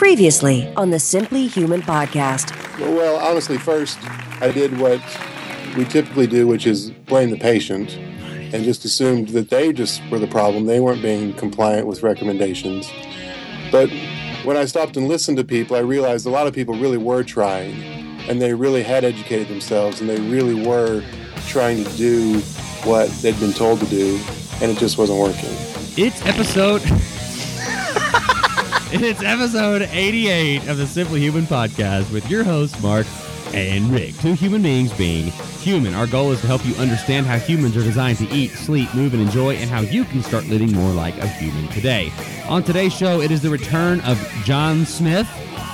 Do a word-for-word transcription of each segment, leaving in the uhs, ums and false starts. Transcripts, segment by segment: Previously on the Simply Human Podcast. Well, honestly, first I did what we typically do, which is blame the patient and just assumed that they just were the problem. They weren't being compliant with recommendations. But when I stopped and listened to people, I realized a lot of people really were trying, and they really had educated themselves, and they really were trying to do what they'd been told to do, and it just wasn't working. It's episode... It's episode eighty-eight of the Simply Human Podcast with your hosts, Mark and Rick, two human beings being human. Our goal is to help you understand how humans are designed to eat, sleep, move, and enjoy, and how you can start living more like a human today. On today's show, it is the return of Jon Smith.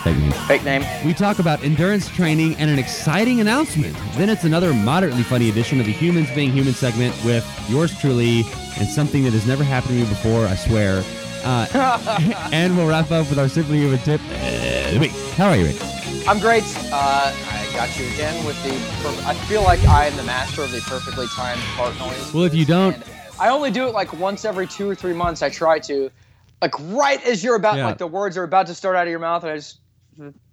Fake name. Fake name. We talk about endurance training and an exciting announcement. Then it's another moderately funny edition of the Humans Being Human segment with yours truly and something that has never happened to me before, I swear. Uh, and we'll wrap up with our Simply Human tip. Uh, wait, how are you, Rick? I'm great. Uh, I got you again with the... I feel like I am the master of the perfectly timed fart noise. Well, if you don't... And I only do it like once every two or three months. I try to. Like right as you're about... Yeah. Like the words are about to start out of your mouth, and I just...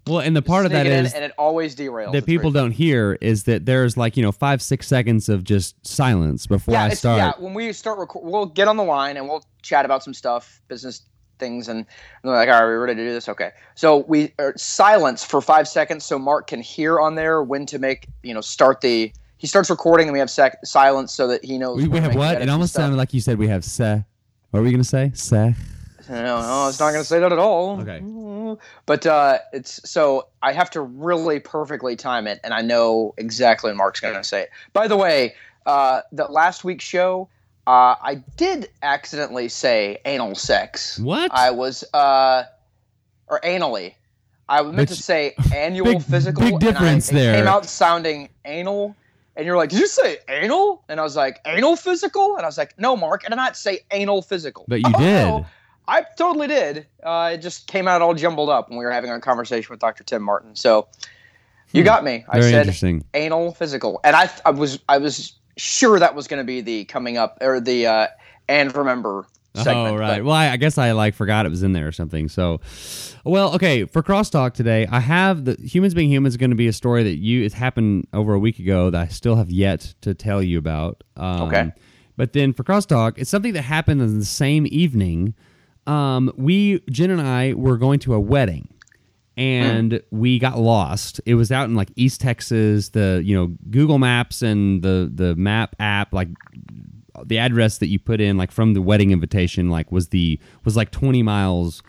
Well, and the part of that is, and it always derails. That people don't hear is that there's like, you know, five, six seconds of just silence before I start. Yeah, when we start, rec- we'll get on the line and we'll chat about some stuff, business things, and we're like, all right, we're ready to do this. Okay. So we are silence for five seconds so Mark can hear on there when to make, you know, start the, he starts recording and we have sec- silence so that he knows. We, we have what? It almost sounded like you said we have se. What were we going to say? Se. No, no, it's not going to say that at all. Okay. But uh, it's so I have to really perfectly time it, and I know exactly when Mark's going to say it. By the way, uh, the last week's show, uh, I did accidentally say anal sex. What? I was uh, or anally. I meant Which, to say annual big, physical. Big difference and I, there. It came out sounding anal. And you're like, did you say anal? And I was like, anal physical? And I was like, no, Mark, and I did not say anal physical. But you oh, did. No. I totally did. Uh, it just came out all jumbled up when we were having our conversation with Doctor Tim Martin. So you hmm. got me. I Very said anal physical. And I, I was I was sure that was going to be the coming up or the uh, and remember segment. Oh, right. But, well, I, I guess I like forgot it was in there or something. So, well, okay. For Crosstalk today, I have the Humans Being Humans is going to be a story that you it happened over a week ago that I still have yet to tell you about. Um, okay. But then for Crosstalk, it's something that happened in the same evening. Um, we, Jen and I were going to a wedding and mm. we got lost. It was out in like East Texas, the, you know, Google Maps and the, the map app, like the address that you put in, like from the wedding invitation, like was the, was like twenty miles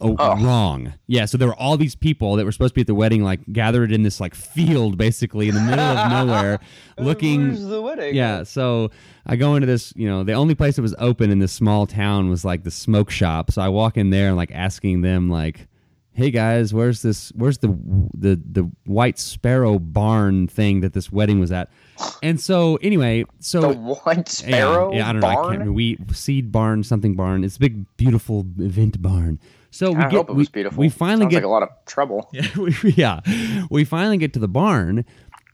oh, oh. wrong. Yeah. So there were all these people that were supposed to be at the wedding, like gathered in this like field basically in the middle of nowhere looking. Where's the wedding? Yeah. So I go into this, you know, the only place that was open in this small town was like the smoke shop. So I walk in there and like asking them like, hey guys, where's this, where's the, the, the White Sparrow barn thing that this wedding was at? And so anyway, so. The White Sparrow yeah, yeah, I don't know, barn? I can't remember. We, seed barn, something barn. It's a big, beautiful event barn. So we I get, hope it was we, beautiful. We finally Sounds get like a lot of trouble. Yeah we, yeah. we finally get to the barn.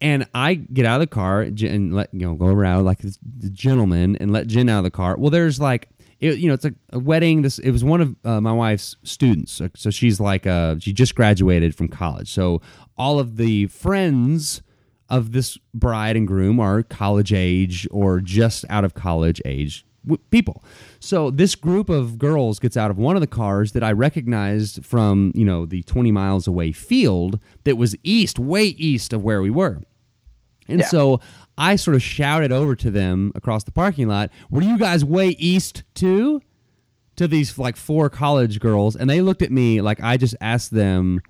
And I get out of the car and let you know go around like the gentleman and let Jen out of the car. Well, there's like it, you know it's a, a wedding. This it was one of uh, my wife's students, so, so she's like uh, she just graduated from college. So all of the friends of this bride and groom are college age or just out of college age people. So this group of girls gets out of one of the cars that I recognized from, you know, the twenty miles away field that was east, way east of where we were. And yeah. so I sort of shouted over to them across the parking lot, were you guys way east too? To these like four college girls. And they looked at me like I just asked them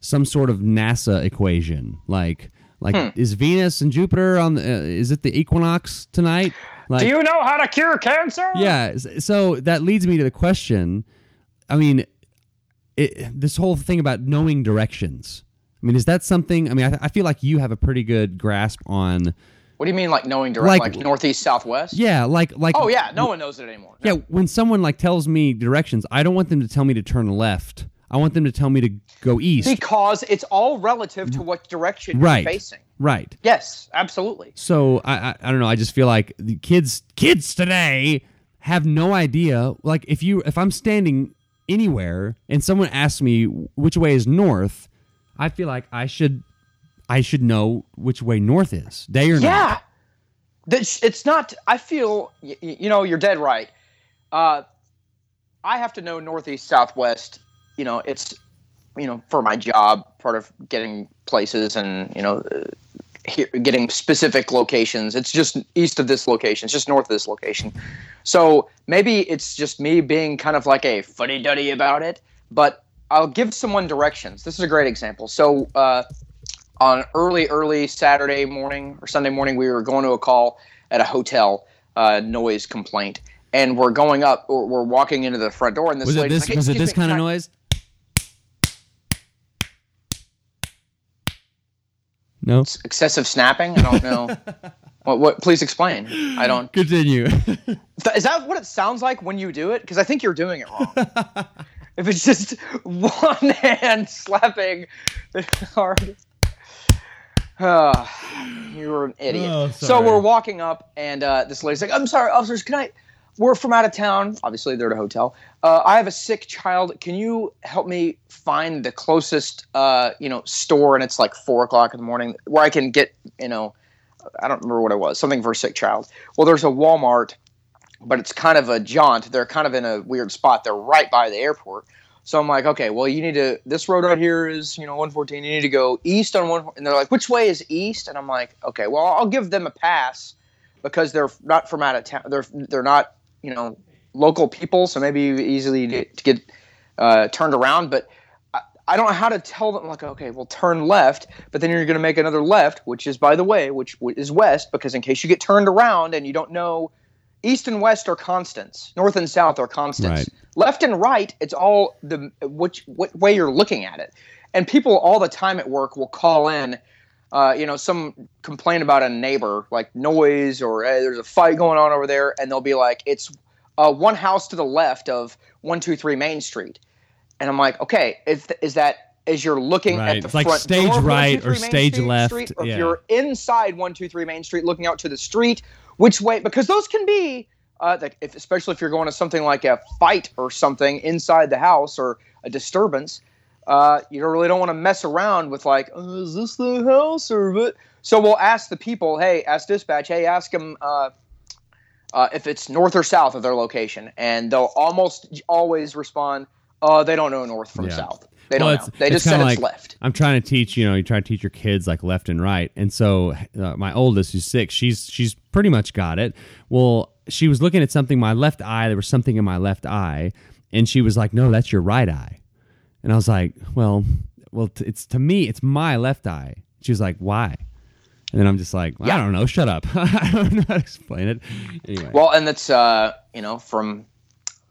some sort of NASA equation. Like, like hmm. is Venus and Jupiter on, the, uh, is it the equinox tonight? Like, do you know how to cure cancer? Yeah, so that leads me to the question. I mean, it, this whole thing about knowing directions. I mean, is that something? I mean, I, th- I feel like you have a pretty good grasp on. What do you mean, like knowing directions? Like, like northeast, southwest? Yeah, like like. Oh yeah, no one knows it anymore. No. Yeah, when someone like tells me directions, I don't want them to tell me to turn left. I want them to tell me to go east. Because it's all relative to what direction right. you're facing. Right. Yes, absolutely. So I, I I don't know. I just feel like the kids kids today have no idea. Like if you if I'm standing anywhere and someone asks me which way is north, I feel like I should I should know which way north is, day or night. Yeah. This, it's not, I feel, you, you know, you're dead right. Uh, I have to know northeast, southwest, you know, it's, you know, for my job, part of getting places and, you know, here, getting specific locations. It's just east of this location. It's just north of this location. So maybe it's just me being kind of like a fuddy-duddy about it, but I'll give someone directions. This is a great example. So, uh, on early, early Saturday morning or Sunday morning, we were going to a call at a hotel, uh, noise complaint, and we're going up. Or we're walking into the front door, and this was lady's it this, like, hey, was it this me, kind of I... noise? No, it's excessive snapping. I don't know. what? What? Please explain. I don't continue. Is that what it sounds like when you do it? Because I think you're doing it wrong. If it's just one hand slapping the hard. Uh, you were an idiot. Oh, so we're walking up, and uh, this lady's like, I'm sorry, officers, can I? We're from out of town. Obviously, they're at a hotel. Uh, I have a sick child. Can you help me find the closest, uh, you know, store? And it's like four o'clock in the morning where I can get, you know, I don't remember what it was, something for a sick child. Well, there's a Walmart, but it's kind of a jaunt. They're kind of in a weird spot. They're right by the airport. So I'm like, okay, well, you need to, this road right here is, you know, one fourteen. You need to go east on one. And they're like, which way is east? And I'm like, okay, well, I'll give them a pass because they're not from out of town. They're, they're not, you know, local people. So maybe easily to, to get uh, turned around. But I, I don't know how to tell them, like, okay, well, turn left. But then you're going to make another left, which is, by the way, which is west, because in case you get turned around and you don't know, east and west are constants. North and south are constants. Right. Left and right, it's all the which what way you're looking at it. And people all the time at work will call in, uh, you know, some complain about a neighbor, like noise or hey, there's a fight going on over there. And they'll be like, it's uh, one house to the left of one two three Main Street. And I'm like, okay, is, th- is that as you're looking right. at the it's front like stage door, right or stage Street, left. Street, or yeah. If you're inside one two three Main Street looking out to the street, which way? Because those can be, uh, like if, especially if you're going to something like a fight or something inside the house or a disturbance, uh, you don't really don't want to mess around with like, oh, is this the house or what? So we'll ask the people, hey, ask dispatch, hey, ask them uh, uh, if it's north or south of their location. And they'll almost always respond, oh, they don't know north from yeah. south. They well, don't know. They just said it's like, left. I'm trying to teach, you know, you try to teach your kids like left and right. And so uh, my oldest, who's six, she's she's pretty much got it. Well, she was looking at something, my left eye, there was something in my left eye. And she was like, no, that's your right eye. And I was like, well, well, t- it's to me, it's my left eye. She was like, why? And then I'm just like, well, yeah. I don't know. Shut up. I don't know how to explain it. Anyway. Well, and that's, uh, you know, from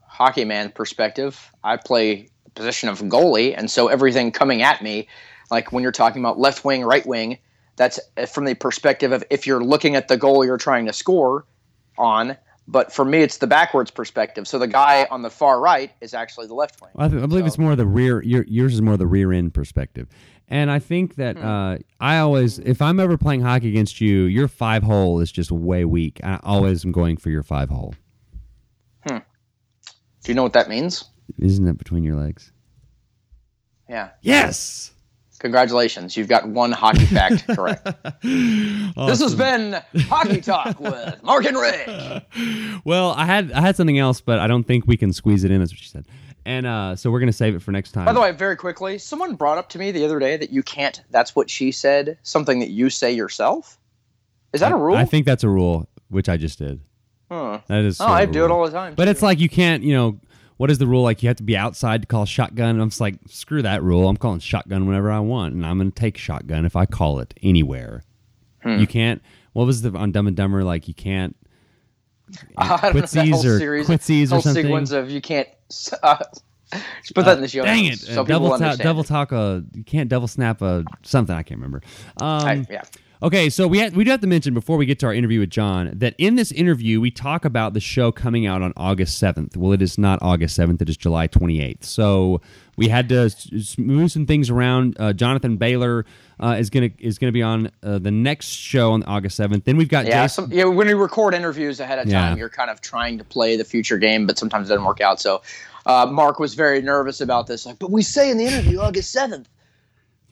hockey man perspective, I play position of goalie, and so everything coming at me, like when you're talking about left wing, right wing, that's from the perspective of if you're looking at the goal you're trying to score on, but for me it's the backwards perspective, so the guy on the far right is actually the left wing. Well, I, th- I believe so. It's more the rear, your, yours is more the rear end perspective, and I think that hmm. uh, I always, if I'm ever playing hockey against you, your five hole is just way weak. I always am going for your five hole. Hmm. Do you know what that means? Isn't it between your legs? Yeah. Yes! Congratulations. You've got one hockey fact correct. Awesome. This has been Hockey Talk with Mark and Rick. Well, I had I had something else, but I don't think we can squeeze it in, is what she said. And uh, so we're going to save it for next time. By the way, very quickly, someone brought up to me the other day that you can't, that's what she said, something that you say yourself. Is that I, a rule? I think that's a rule, which I just did. Huh. That is. Oh, I do it all the time. But too. It's like you can't, you know, what is the rule? Like you have to be outside to call shotgun. And I'm just like, screw that rule. I'm calling shotgun whenever I want. And I'm going to take shotgun if I call it anywhere. Hmm. You can't, what was the, on Dumb and Dumber? Like you can't, uh, I don't know, that whole series, quitsies or something. Sequence of you can't, uh, just put that uh, in the show. Dang it. So uh, double, ta- double talk, uh, you can't double snap a something. I can't remember. Um, I, yeah. Okay, so we had, we do have to mention before we get to our interview with Jon that in this interview we talk about the show coming out on August seventh. Well, it is not August seventh; it is July twenty-eighth. So we had to move some things around. Uh, Jonathan Bailor uh, is gonna is gonna be on uh, the next show on August seventh. Then we've got yeah, Jason- some, yeah. When we record interviews ahead of time, yeah. You're kind of trying to play the future game, but sometimes it doesn't work out. So uh, Mark was very nervous about this. Like, but we say in the interview August seventh.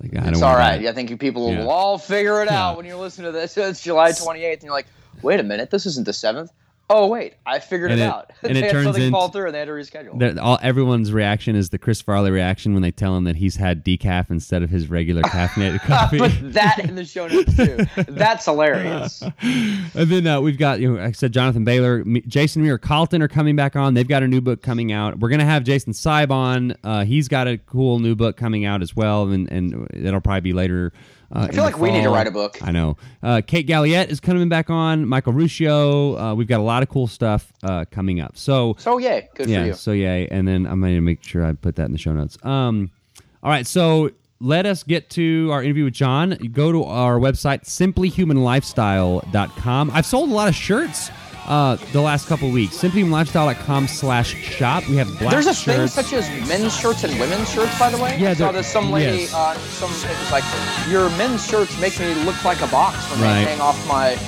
Like, I it's don't all right. That. I think you people yeah. will all figure it yeah. out when you listen to this. It's July twenty-eighth, and you're like, wait a minute, this isn't the seventh. Oh, wait, I figured it, it out. And they it turns something into, fall through, and they had to reschedule. All, everyone's reaction is the Chris Farley reaction when they tell him that he's had decaf instead of his regular caffeinated coffee. Put that in the show notes, too. That's hilarious. And then uh, we've got, you know, like I said, Jonathan Bailor, M- Jason Mir, Carlton are coming back on. They've got a new book coming out. We're going to have Jason Sye on. Uh, he's got a cool new book coming out as well, and, and it'll probably be later. Uh, I feel like we need to write a book. I know. Uh, Kate Galliette is coming back on. Michael Ruscio. Uh, we've got a lot of cool stuff uh, coming up. So, so yay. Good yeah, for you. So yay. And then I'm going to make sure I put that in the show notes. Um, all right. So let us get to our interview with Jon. Go to our website, simply human lifestyle dot com. I've sold a lot of shirts uh, the last couple of weeks. simply human lifestyle dot com slash shop. We have black shirts. There's a thing such as men's shirts and women's shirts, by the way. Yeah, I saw this some lady yes. on some, it was like, your men's shirts make me look like a box when right. they hang off my...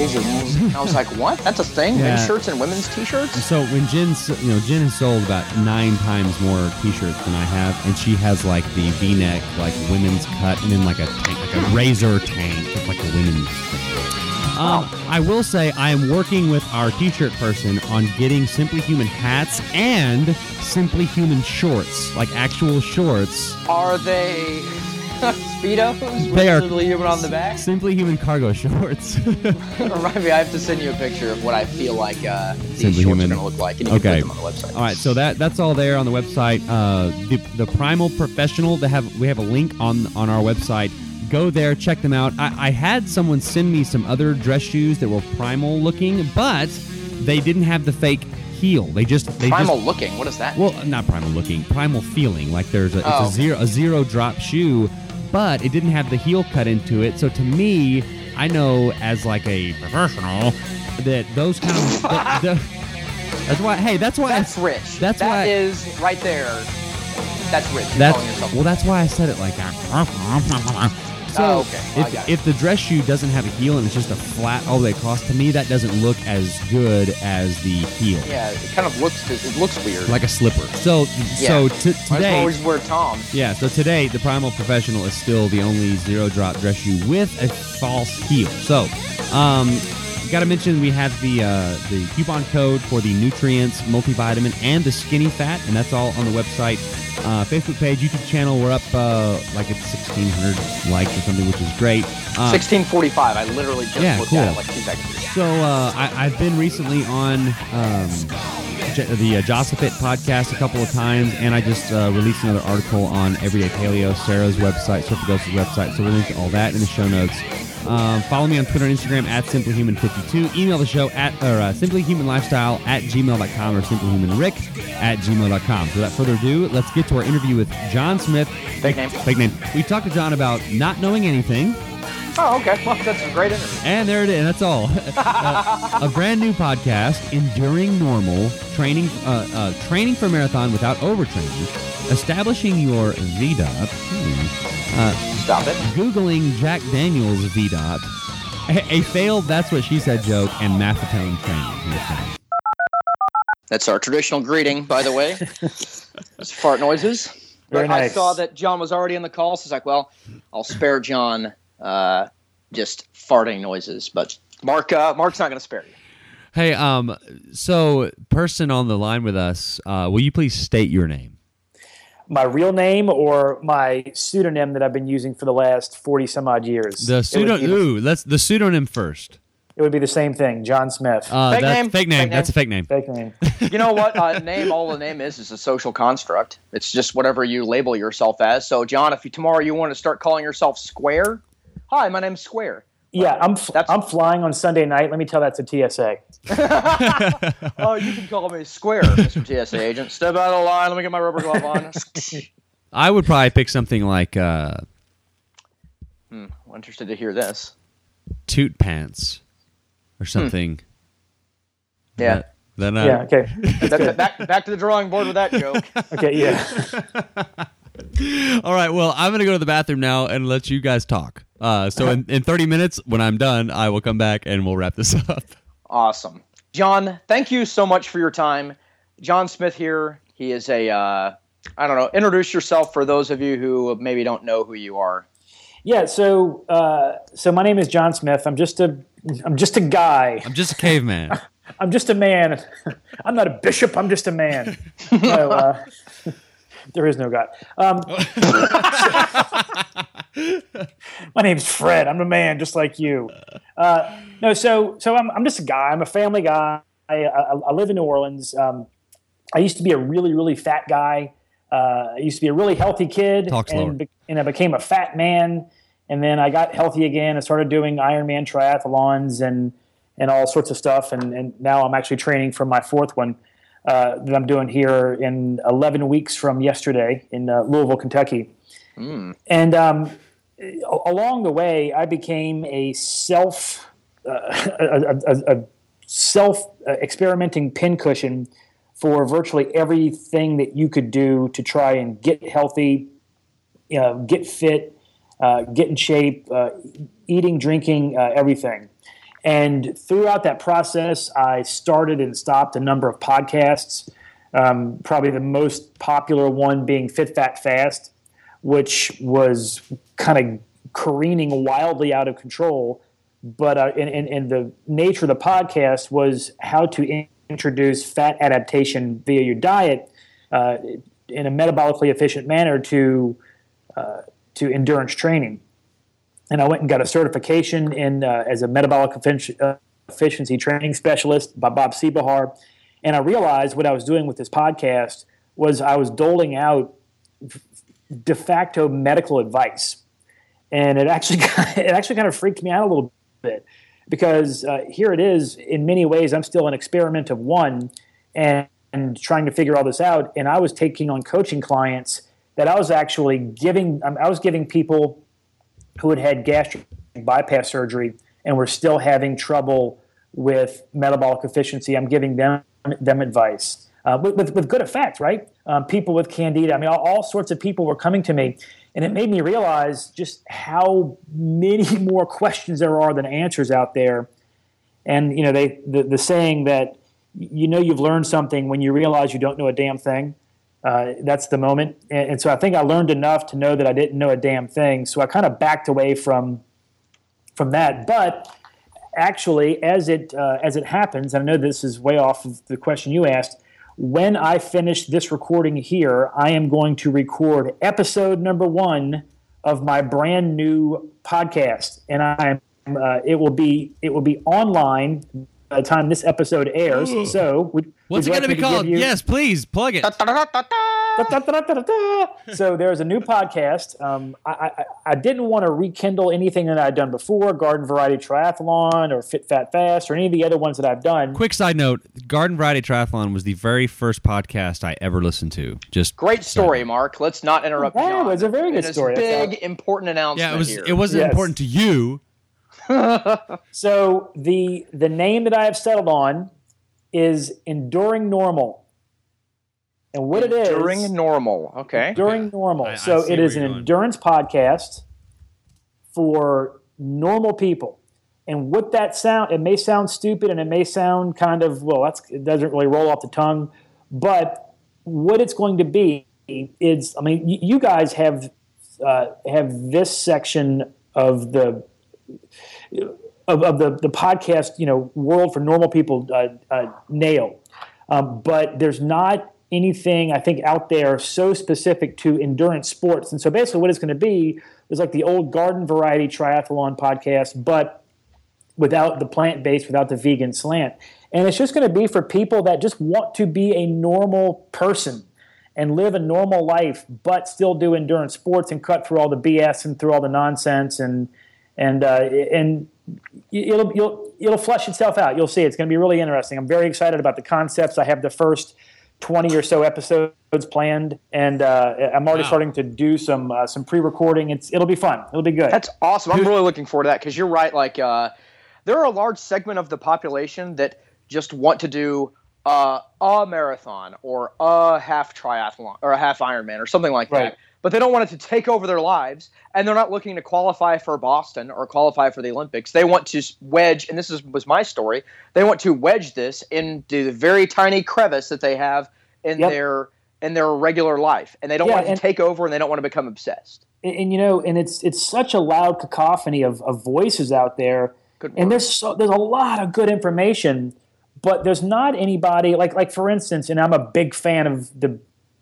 And I was like, what? That's a thing? Yeah. Men's shirts and women's t-shirts? And so when Jen's, you know, Jen has sold about nine times more t-shirts than I have, and she has like the V-neck, like women's cut, and then like a tank, like a razor tank, it's like a women's thing. Um, wow. I will say I am working with our t-shirt person on getting Simply Human hats and Simply Human shorts, like actual shorts. Are they... Speedos? They are Simply Human on the back? Simply Human cargo shorts. Remind me, I have to send you a picture of what I feel like uh, these Simply shorts human. are going to look like. And you okay. can put them on the website. All right, so that that's all there on the website. Uh, the, the Primal Professional, they have we have a link on, on our website. Go there, check them out. I, I had someone send me some other dress shoes that were Primal looking, but they didn't have the fake heel. They just they primal just, looking. What is that? Well, not primal looking. Primal feeling. Like there's a, oh. it's a zero a zero drop shoe. But it didn't have the heel cut into it, so to me, I know as like a professional that those kind of that, the, that's why. Hey, that's why. That's I, rich. That's that why is right there. That's rich. You're calling yourself. Well, that's why I said it like that. So oh, okay. well, if, I got it. if the dress shoe doesn't have a heel and it's just a flat all the way across, to me that doesn't look as good as the heel. Yeah, it kind of looks it looks weird. Like a slipper. So yeah. so t- today. Might as well always wear Tom. Yeah. So today the Primal Professional is still the only zero drop dress shoe with a false heel. So, um, gotta mention we have the uh, the coupon code for the nutrients, multivitamin, and the skinny fat, and that's all on the website. Uh, Facebook page, YouTube channel, we're up uh, like at sixteen hundred likes or something, which is great. Uh, sixteen forty-five, I literally just yeah, looked cool. at it like two seconds ago. So uh, I, I've been recently on um, the uh, Josephit podcast a couple of times, and I just uh, released another article on Everyday Paleo, Sarah's website, Surfagosa's website, so we'll link to all that in the show notes. Um, follow me on Twitter and Instagram at simply human fifty-two. Email the show at or, uh, simplyhumanlifestyle at gmail dot com or simplyhumanrick at gmail dot com. Without further ado, let's get to our interview with Jon Smith. Fake name. Fake name. We talked to Jon about not knowing anything. Oh, okay. Well, that's a great interview. And there it is. That's all. uh, a brand new podcast, Enduring Normal, training, uh, uh, training for marathon without overtraining, establishing your V D O T. Hmm. Uh, Stop it. Googling Jack Daniels V D O T, a, a failed That's What She Said joke, and Maffetone training. That's our traditional greeting, by the way. Those fart noises. Very but nice. I saw that Jon was already in the call, so I was like, well, I'll spare Jon uh, just farting noises. But Mark, uh, Mark's not going to spare you. Hey, um, so person on the line with us, uh, will you please state your name? My real name or my pseudonym that I've been using for the last forty some odd years. The pseudonym. Ooh, let's the pseudonym first. It would be the same thing. Jon Smith. Uh, fake, name. fake name. Fake name. That's a fake name. Fake name. You know what? Uh, name. All the name is is a social construct. It's just whatever you label yourself as. So, Jon, if you, tomorrow you want to start calling yourself Square, hi, my name's Square. Well, yeah, I'm f- I'm flying on Sunday night. Let me tell that to T S A. Oh, you can call me Square, Mister T S A agent. Step out of the line. Let me get my rubber glove on. I would probably pick something like... Uh, hmm, I'm interested to hear this. Toot Pants or something. Hmm. Yeah. That, that I, yeah, okay. That, back, back to the drawing board with that joke. Okay, yeah. All right, well, I'm going to go to the bathroom now and let you guys talk. Uh, so in, in thirty minutes, when I'm done, I will come back and we'll wrap this up. Awesome. Jon, thank you so much for your time. Jon Smith here. He is a, uh, I don't know, introduce yourself for those of you who maybe don't know who you are. Yeah, so uh, so my name is Jon Smith. I'm just a I'm just a guy. I'm just a caveman. I'm just a man. I'm not a bishop. I'm just a man. No, uh, there is no God. Um, my name's Fred. I'm a man just like you. Uh, no, so so I'm I'm just a guy. I'm a family guy. I, I, I live in New Orleans. Um, I used to be a really, really fat guy. Uh, I used to be a really healthy kid, and, be- and I became a fat man. And then I got healthy again. I started doing Ironman triathlons and and all sorts of stuff. And, and now I'm actually training for my fourth one uh, that I'm doing here in eleven weeks from yesterday in uh, Louisville, Kentucky. Mm. And um, along the way, I became a self uh, a, a, a self experimenting pincushion for virtually everything that you could do to try and get healthy, you know, get fit, uh, get in shape, uh, eating, drinking, uh, everything. And throughout that process, I started and stopped a number of podcasts, um, probably the most popular one being Fit Fat Fast, which was kind of careening wildly out of control. But uh, and, and, and the nature of the podcast was how to in- introduce fat adaptation via your diet uh, in a metabolically efficient manner to uh, to endurance training. And I went and got a certification in uh, as a metabolic efficiency training specialist by Bob Seabihar. And I realized what I was doing with this podcast was I was doling out de facto medical advice, and it actually it actually kind of freaked me out a little bit. Because uh, here it is, in many ways, I'm still an experiment of one and, and trying to figure all this out. And I was taking on coaching clients that I was actually giving um, – I was giving people who had had gastric bypass surgery and were still having trouble with metabolic efficiency. I'm giving them them advice uh, with, with, with good effect, right? Um, people with candida. I mean, all, all sorts of people were coming to me. And it made me realize just how many more questions there are than answers out there. And, you know, they the, the saying that you know you've learned something when you realize you don't know a damn thing, uh, that's the moment. And, and so I think I learned enough to know that I didn't know a damn thing. So I kind of backed away from from that. But actually, as it, uh, as it happens, I know this is way off of the question you asked, when I finish this recording here, I am going to record episode number one of my brand new podcast, and I'm uh, it will be it will be online by the time this episode airs. Ooh. So, would, what's would it going to be called? You... Yes, please plug it. So there's a new podcast. Um, I, I I didn't want to rekindle anything that I'd done before, Garden Variety Triathlon or Fit Fat Fast or any of the other ones that I've done. Quick side note, Garden Variety Triathlon was the very first podcast I ever listened to. Just Great story, started. Mark. Let's not interrupt you. Yeah, it was a very good story. Big, important announcement. Yeah, it was here. It wasn't yes. important to you. So the the name that I have settled on is Enduring Normal. And what it is... Enduring Normal, okay. Enduring Normal. I, I so it is an endurance podcast for normal people. And what that sound... It may sound stupid and it may sound kind of... Well, that's it doesn't really roll off the tongue. But what it's going to be is... I mean, y- you guys have uh, have this section of the... Of, of the, the podcast, you know, world for normal people uh, uh, nail. Um, but there's not... anything I think out there so specific to endurance sports. And so basically what it's going to be is like the old Garden Variety Triathlon podcast, but without the plant-based, without the vegan slant. And it's just going to be for people that just want to be a normal person and live a normal life, but still do endurance sports and cut through all the B S and through all the nonsense. And and uh, and it'll, it'll, it'll flush itself out. You'll see. It's going to be really interesting. I'm very excited about the concepts. I have the first twenty or so episodes planned, and uh, I'm already wow. starting to do some uh, some pre-recording. It's it'll be fun. It'll be good. That's awesome. I'm really looking forward to that because you're right. Like uh, there are a large segment of the population that just want to do uh, a marathon or a half triathlon or a half Ironman or something like right. that, but they don't want it to take over their lives, and they're not looking to qualify for Boston or qualify for the Olympics. They want to wedge, and this is, was my story, they want to wedge this into the very tiny crevice that they have in yep. their in their regular life, and they don't yeah, want to and, take over, and they don't want to become obsessed. And, and you know, and it's it's such a loud cacophony of, of voices out there, and there's so, there's a lot of good information, but there's not anybody like like for instance, and I'm a big fan of the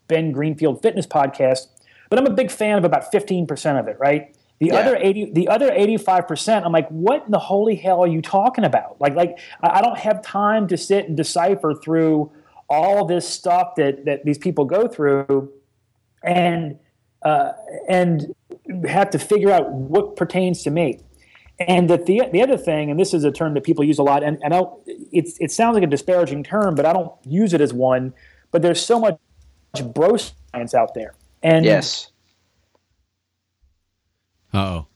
Ben Greenfield Fitness Podcast, but I'm a big fan of about fifteen percent of it, right? The yeah. other eighty, the other eighty-five percent, I'm like, what in the holy hell are you talking about? Like, like I don't have time to sit and decipher through all this stuff that, that these people go through, and uh, and have to figure out what pertains to me. And that the the other thing, and this is a term that people use a lot, and and I it's it sounds like a disparaging term, but I don't use it as one. But there's so much bro science out there, and yes. Uh-oh.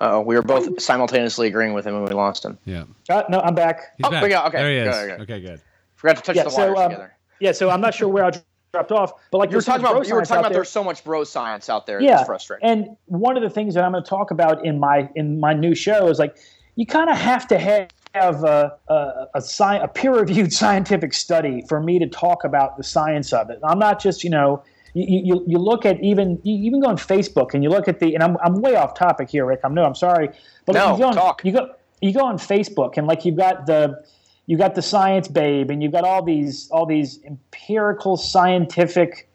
Uh-oh. We were both simultaneously agreeing with him when we lost him. Yeah. Uh, no, I'm back. He's oh, back. We got, okay. There he is. Go, go, go. Okay, good. Forgot to touch yeah, the wires so, um, together. Yeah, so I'm not sure where I dropped off. But like you were talking about, you were talking about there's so much bro science out there yeah. that's frustrating. And one of the things that I'm going to talk about in my in my new show is like you kind of have to have a, a, a, sci- a peer-reviewed scientific study for me to talk about the science of it. I'm not just, you know, You, you you look at even you even go on Facebook and you look at the and I'm I'm way off topic here, Rick. I'm no, I'm sorry. But no, you go on, talk. You go you go on Facebook and like you've got the you got the Science Babe and you've got all these all these empirical scientific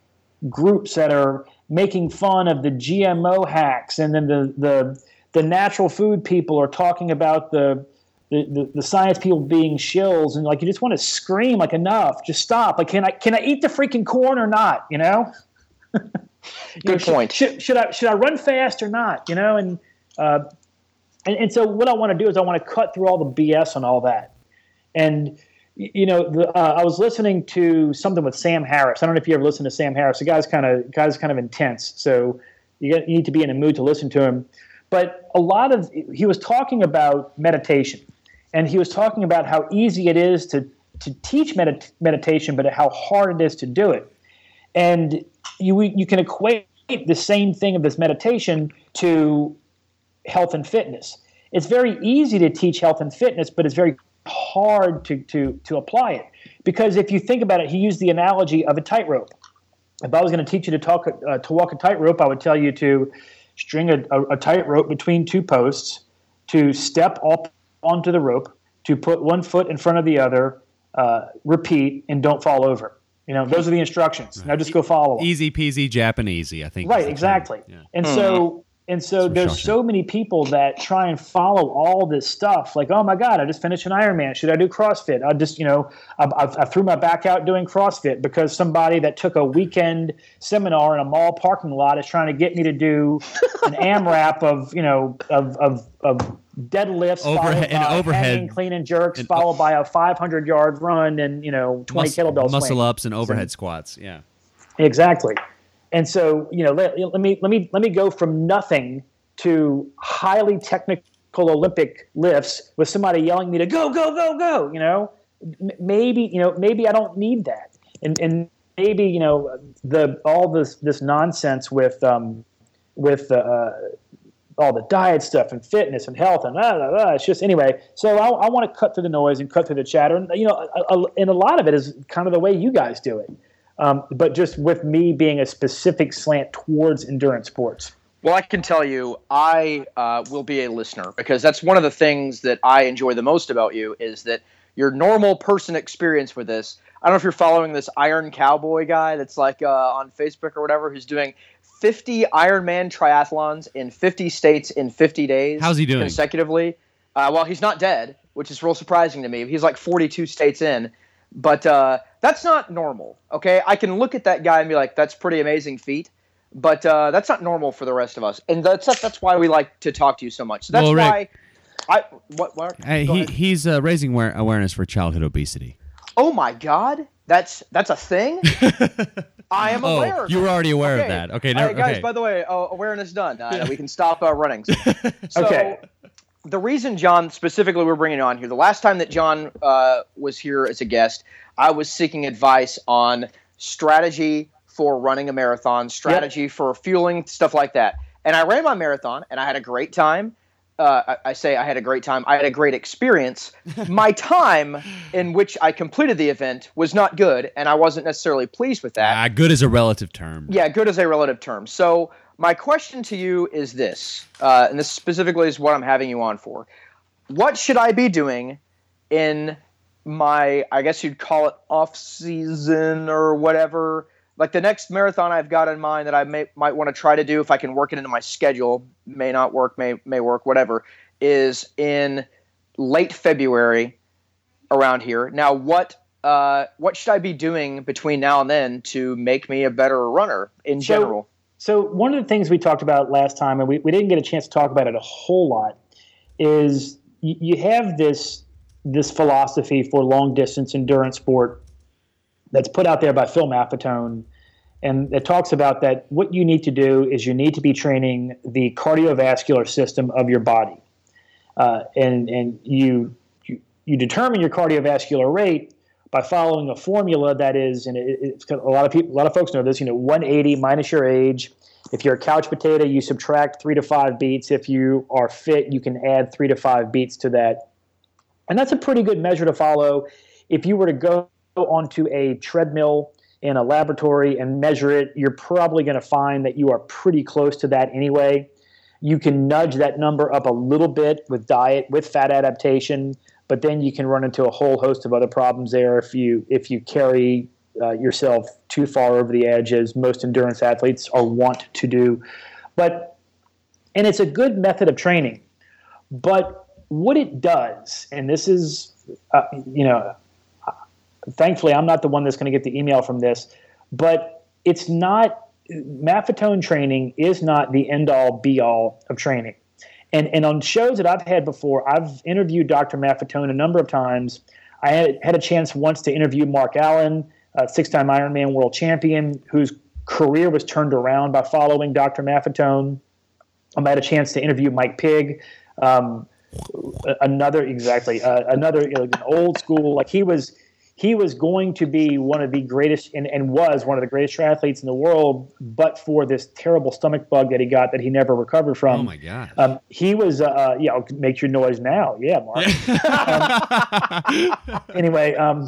groups that are making fun of the G M O hacks, and then the the, the natural food people are talking about the The, the the science people being shills, and like you just want to scream like enough, just stop. Like can I can I eat the freaking corn or not? You know. you Good know, point. Should, should I should I run fast or not? You know, and uh, and and so what I want to do is I want to cut through all the B S on all that. And you know, the, uh, I was listening to something with Sam Harris. I don't know if you ever listened to Sam Harris. The guy's kind of guy's kind of intense, so you, got, you need to be in a mood to listen to him. But a lot of he was talking about meditation. And he was talking about how easy it is to, to teach medit- meditation, but how hard it is to do it. And you you can equate the same thing of this meditation to health and fitness. It's very easy to teach health and fitness, but it's very hard to, to, to apply it. Because if you think about it, he used the analogy of a tightrope. If I was going to teach you to, talk, uh, to walk a tightrope, I would tell you to string a, a, a tightrope between two posts, to step up onto the rope, to put one foot in front of the other, uh, repeat, and don't fall over. You know, those are the instructions. Right. Now just go follow them. Easy peasy Japanesey, I think. Right, exactly. Yeah. And mm. so and so there's so many people that try and follow all this stuff. Like, oh my God, I just finished an Ironman. Should I do CrossFit? I just, you know, I, I, I threw my back out doing CrossFit because somebody that took a weekend seminar in a mall parking lot is trying to get me to do an AMRAP of, you know, of of of deadlifts, overhead, followed by an overhead, hanging, clean and jerks, and, followed by a five hundred yard run and, you know, twenty muscle, kettlebell muscle ups and overhead so, squats. Yeah, exactly. And so, you know, let, let me let me let me go from nothing to highly technical Olympic lifts with somebody yelling at me to go, go, go, go. You know, M- maybe you know maybe I don't need that, and and maybe you know the all this this nonsense with um with uh. all the diet stuff and fitness and health and blah, blah, blah. It's just, anyway, so I, I want to cut through the noise and cut through the chatter. And, you know, a, a, and a lot of it is kind of the way you guys do it. Um, but just with me being a specific slant towards endurance sports. Well, I can tell you, I uh, will be a listener, because that's one of the things that I enjoy the most about you is that your normal person experience with this. I don't know if you're following this Iron Cowboy guy that's like uh, on Facebook or whatever, who's doing fifty Ironman triathlons in fifty states in fifty days. How's he doing? Consecutively. Uh, well, he's not dead, which is real surprising to me. He's like forty-two states in. But uh, that's not normal, okay? I can look at that guy and be like, that's pretty amazing feat. But uh, that's not normal for the rest of us. And that's that's why we like to talk to you so much. So that's well, Rick, why I – what, what? Hey, he, he's uh, raising awareness for childhood obesity. Oh, my God. That's that's a thing? I am oh, aware of you were already aware okay. of that. Okay, now, uh, guys, okay. by the way, uh, awareness done. Uh, we can stop uh, running. So, okay. The reason, John, specifically we're bringing on here, the last time that John uh, was here as a guest, I was seeking advice on strategy for running a marathon, strategy yep. for fueling, stuff like that. And I ran my marathon, and I had a great time. Uh, I, I say I had a great time. I had a great experience. My time in which I completed the event was not good, and I wasn't necessarily pleased with that. Ah, good is a relative term. Yeah, good is a relative term. So my question to you is this, uh, and this specifically is what I'm having you on for. What should I be doing in my, I guess you'd call it off-season or whatever, like the next marathon I've got in mind that I may, might want to try to do if I can work it into my schedule, may not work, may may work, whatever, is in late February around here. Now, what uh, what should I be doing between now and then to make me a better runner in so, general? So one of the things we talked about last time, and we, we didn't get a chance to talk about it a whole lot, is you, you have this this philosophy for long-distance endurance sport that's put out there by Phil Maffetone, and it talks about that what you need to do is you need to be training the cardiovascular system of your body. Uh, and and you, you you determine your cardiovascular rate by following a formula that is, and it, it's a lot of people, a lot of folks know this, you know, one eighty minus your age. If you're a couch potato, you subtract three to five beats. If you are fit, you can add three to five beats to that. And that's a pretty good measure to follow. If you were to go onto a treadmill in a laboratory and measure it, you're probably going to find that you are pretty close to that anyway. You can nudge that number up a little bit with diet, with fat adaptation, but then you can run into a whole host of other problems there if you if you carry uh, yourself too far over the edge, as most endurance athletes are want to do. But and it's a good method of training. But what it does, and this is, uh, you know, thankfully, I'm not the one that's going to get the email from this, but it's not – Maffetone training is not the end-all, be-all of training. And and on shows that I've had before, I've interviewed Doctor Maffetone a number of times. I had, had a chance once to interview Mark Allen, a six-time Ironman world champion whose career was turned around by following Doctor Maffetone. I had a chance to interview Mike Pigg, um, another – exactly, uh, another you know, an old school – like he was – He was going to be one of the greatest and, and was one of the greatest triathletes in the world, but for this terrible stomach bug that he got that he never recovered from. Oh, my God. Um, he was, uh, yeah, I'll make your noise now. Yeah, Mark. um, anyway, um,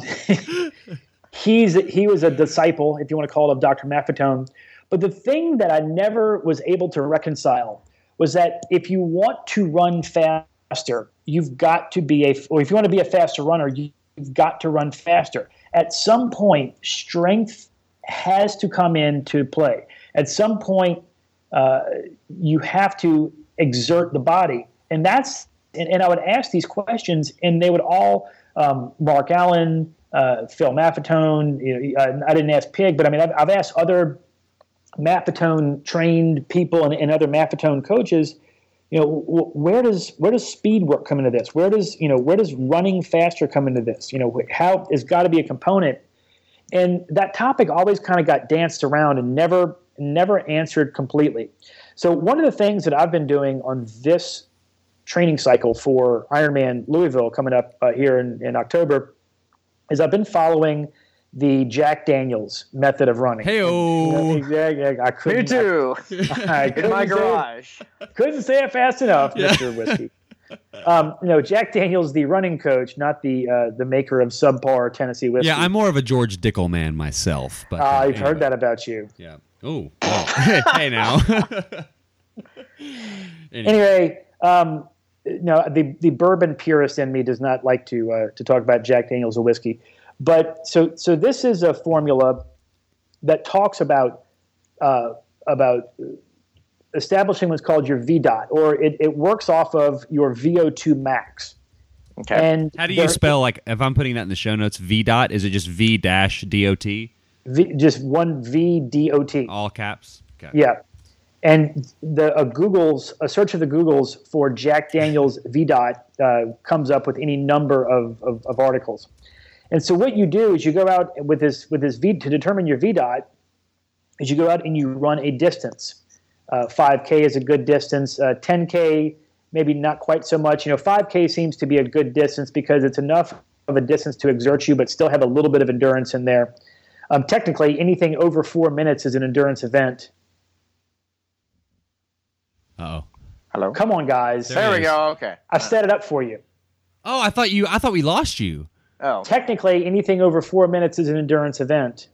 he's he was a disciple, if you want to call it, of Doctor Maffetone. But the thing that I never was able to reconcile was that if you want to run faster, you've got to be a – or if you want to be a faster runner, you you've got to run faster. At some point, strength has to come into play. At some point, uh, you have to exert the body. And that's, and, and I would ask these questions, and they would all, um, Mark Allen, uh, Phil Maffetone, you know, I, I didn't ask Pig, but I mean, I've, I've asked other Maffetone trained people and, and other Maffetone coaches, you know, where does where does speed work come into this? Where does you know where does running faster come into this? You know, how it's got to be a component, and that topic always kind of got danced around and never never answered completely. So one of the things that I've been doing on this training cycle for Ironman Louisville coming up uh, here in, in October is I've been following the Jack Daniels method of running. Hey-o. You know, yeah, yeah, I couldn't. Me too. I, I couldn't in my garage. Say, couldn't say it fast enough, yeah. Mister Whiskey. Um, no, Jack Daniels, the running coach, not the uh, the maker of subpar Tennessee whiskey. Yeah, I'm more of a George Dickel man myself. But uh, I've anyway. heard that about you. Yeah. Ooh. Well, hey now. anyway. anyway um, no, the the bourbon purist in me does not like to uh, to talk about Jack Daniels or whiskey. But so so this is a formula that talks about uh, about establishing what's called your V DOT, or it, it works off of your V O two max. Okay. And how do you there, spell, like, if I'm putting that in the show notes, V DOT, is it just V dash D O T? V, just one V D O T. All caps? Okay. Yeah. And the a Google's a search of the Googles for Jack Daniels V DOT uh, comes up with any number of, of, of articles. And so what you do is you go out with this with this V to determine your V DOT is you go out and you run a distance. Uh, five K is a good distance. Uh, ten K, maybe not quite so much. You know, five K seems to be a good distance because it's enough of a distance to exert you but still have a little bit of endurance in there. Um, technically, anything over four minutes is an endurance event. Uh-oh. Hello. Come on, guys. There, there we go. Okay. I've set it up for you. Oh, I thought you. I thought we lost you. Oh. Technically, anything over four minutes is an endurance event.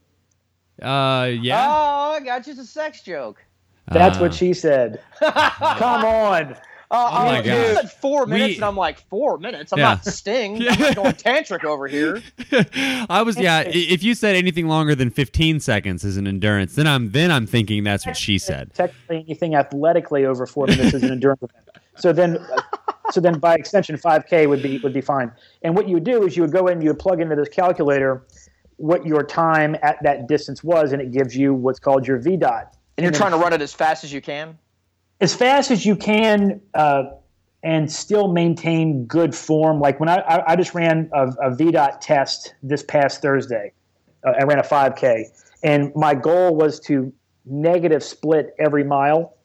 Uh, yeah. Oh, I got you. It's a sex joke. That's uh. what she said. Come on. Uh, oh my God. You said four minutes, we, and I'm like, four minutes? I'm yeah. not Sting. I'm not going tantric over here. I was, yeah, if you said anything longer than fifteen seconds is an endurance, then I'm then I'm thinking that's what she said. Technically, anything athletically over four minutes is an endurance event. So then, so then by extension, five K would be would be fine. And what you would do is you would go in, you would plug into this calculator what your time at that distance was, and it gives you what's called your V DOT. And, and you're trying to run it as fast as you can? As fast as you can, uh, and still maintain good form. Like when I, I, I just ran a, a V DOT test this past Thursday. Uh, I ran a five K, and my goal was to negative split every mile,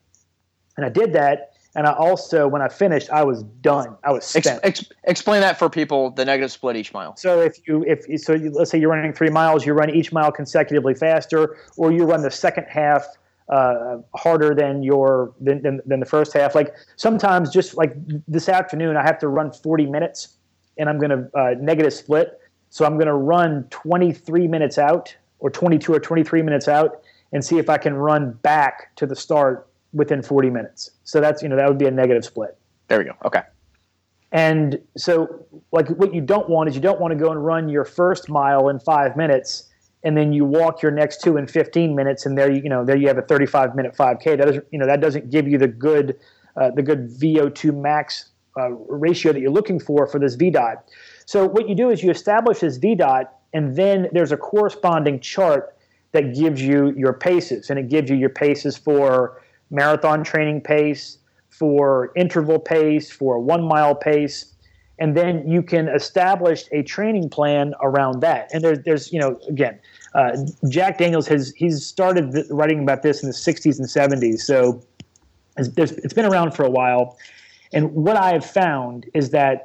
and I did that. And I also, when I finished, I was done. I was spent. Ex- ex- explain that for people. The negative split each mile. So if you if so, you, let's say you're running three miles, you run each mile consecutively faster, or you run the second half Uh, harder than your than, than than the first half. Like sometimes, just like this afternoon, I have to run forty minutes, and I'm going to uh, negative split. So I'm going to run twenty-three minutes out, or twenty-two or twenty-three minutes out, and see if I can run back to the start within forty minutes. So that's you know that would be a negative split. There we go. Okay. And so like what you don't want is you don't want to go and run your first mile in five minutes. And then you walk your next two in fifteen minutes, and there you, you know there you have a thirty-five minute five K. That doesn't you know that doesn't give you the good uh, the good V O two max uh, ratio that you're looking for for this V DOT. So what you do is you establish this V DOT, and then there's a corresponding chart that gives you your paces, and it gives you your paces for marathon training pace, for interval pace, for one mile pace. And then you can establish a training plan around that. And there's, there's, you know, again, uh, Jack Daniels has he's started th- writing about this in the sixties and seventies. So it's, it's been around for a while. And what I have found is that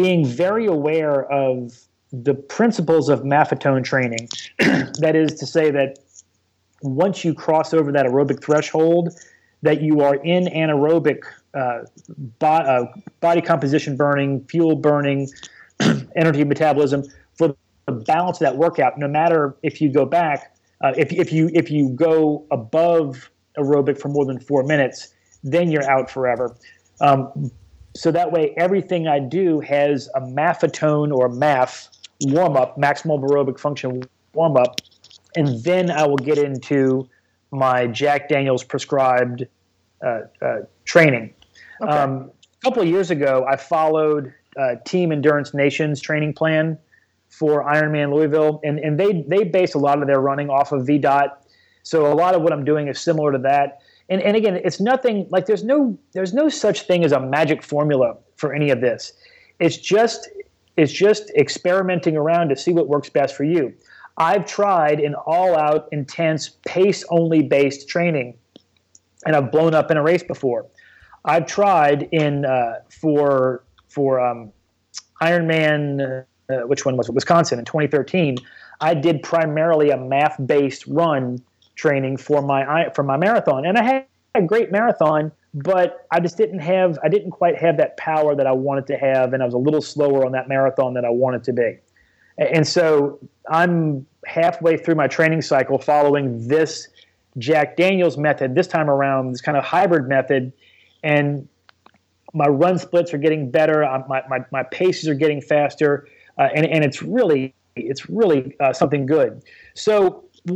being very aware of the principles of Maffetone training, that is to say that once you cross over that aerobic threshold, that you are in anaerobic uh, bo- uh, body composition burning, fuel burning, energy metabolism for the balance of that workout. No matter if you go back, uh, if if you if you go above aerobic for more than four minutes, then you're out forever. Um, so that way, everything I do has a Maffetone or M A F warm up, maximal aerobic function warm up, and then I will get into my Jack Daniels prescribed uh, uh, training. Okay. Um, a couple of years ago, I followed uh, Team Endurance Nation's training plan for Ironman Louisville, and, and they they base a lot of their running off of V DOT. So a lot of what I'm doing is similar to that. And and again, it's nothing like there's no there's no such thing as a magic formula for any of this. It's just it's just experimenting around to see what works best for you. I've tried an all-out, intense, pace-only based training, and I've blown up in a race before. I've tried in uh, for for um, Ironman, uh, which one was it? Wisconsin in twenty thirteen. I did primarily a M A F-based run training for my for my marathon, and I had a great marathon, but I just didn't have I didn't quite have that power that I wanted to have, and I was a little slower on that marathon than I wanted to be. And so I'm halfway through my training cycle following this Jack Daniels method this time around, this kind of hybrid method, and my run splits are getting better. My my, my paces are getting faster, uh, and and it's really it's really uh, something good. So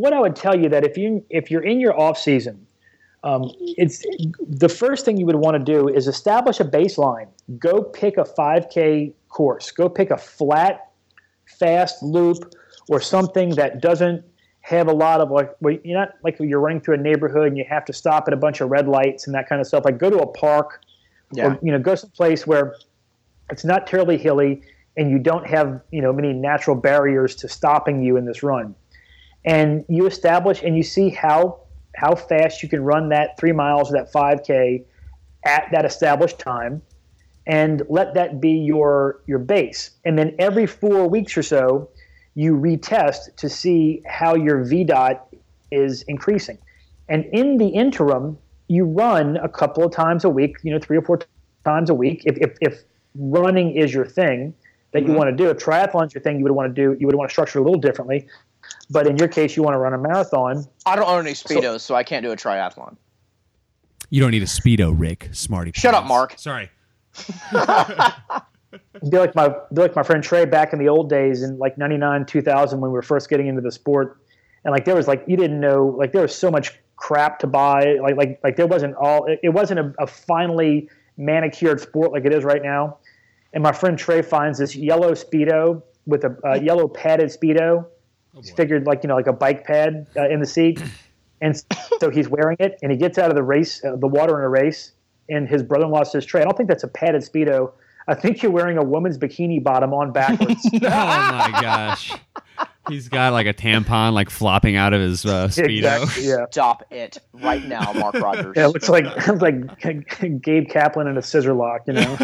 what I would tell you that if you if you're in your off season, um, it's the first thing you would want to do is establish a baseline. Go pick a five K course. Go pick a flat, fast loop or something that doesn't have a lot of like well, you're not like you're running through a neighborhood and you have to stop at a bunch of red lights and that kind of stuff. Like go to a park, yeah. or you know, go someplace where it's not terribly hilly and you don't have you know many natural barriers to stopping you in this run. And you establish and you see how how fast you can run that three miles or that five K at that established time. And let that be your your base. And then every four weeks or so, you retest to see how your V DOT is increasing. And in the interim, you run a couple of times a week, you know, three or four times a week. If if, if running is your thing that you mm-hmm. want to do, if triathlon's your thing you would want to do, you would want to structure it a little differently. But in your case, you want to run a marathon. I don't own any Speedos, so, so I can't do a triathlon. You don't need a Speedo, Rick. Smarty. Shut pants. Up, Mark. Sorry. Be like my be like my friend Trey back in the old days in like ninety-nine, two thousand when we were first getting into the sport, and like there was like you didn't know like there was so much crap to buy like like like there wasn't all it, it wasn't a, a finely manicured sport like it is right now, and my friend Trey finds this yellow Speedo with a uh, yellow padded Speedo, oh figured like you know like a bike pad uh, in the seat, and so he's wearing it and he gets out of the race uh, the water in a race. And his brother-in-law says, Trey, I don't think that's a padded Speedo. I think you're wearing a woman's bikini bottom on backwards. Oh, my gosh. He's got like a tampon like flopping out of his uh, Speedo. Exactly, yeah. Stop it right now, Mark Rogers. Yeah, it looks like, like Gabe Kaplan in a scissor lock, you know.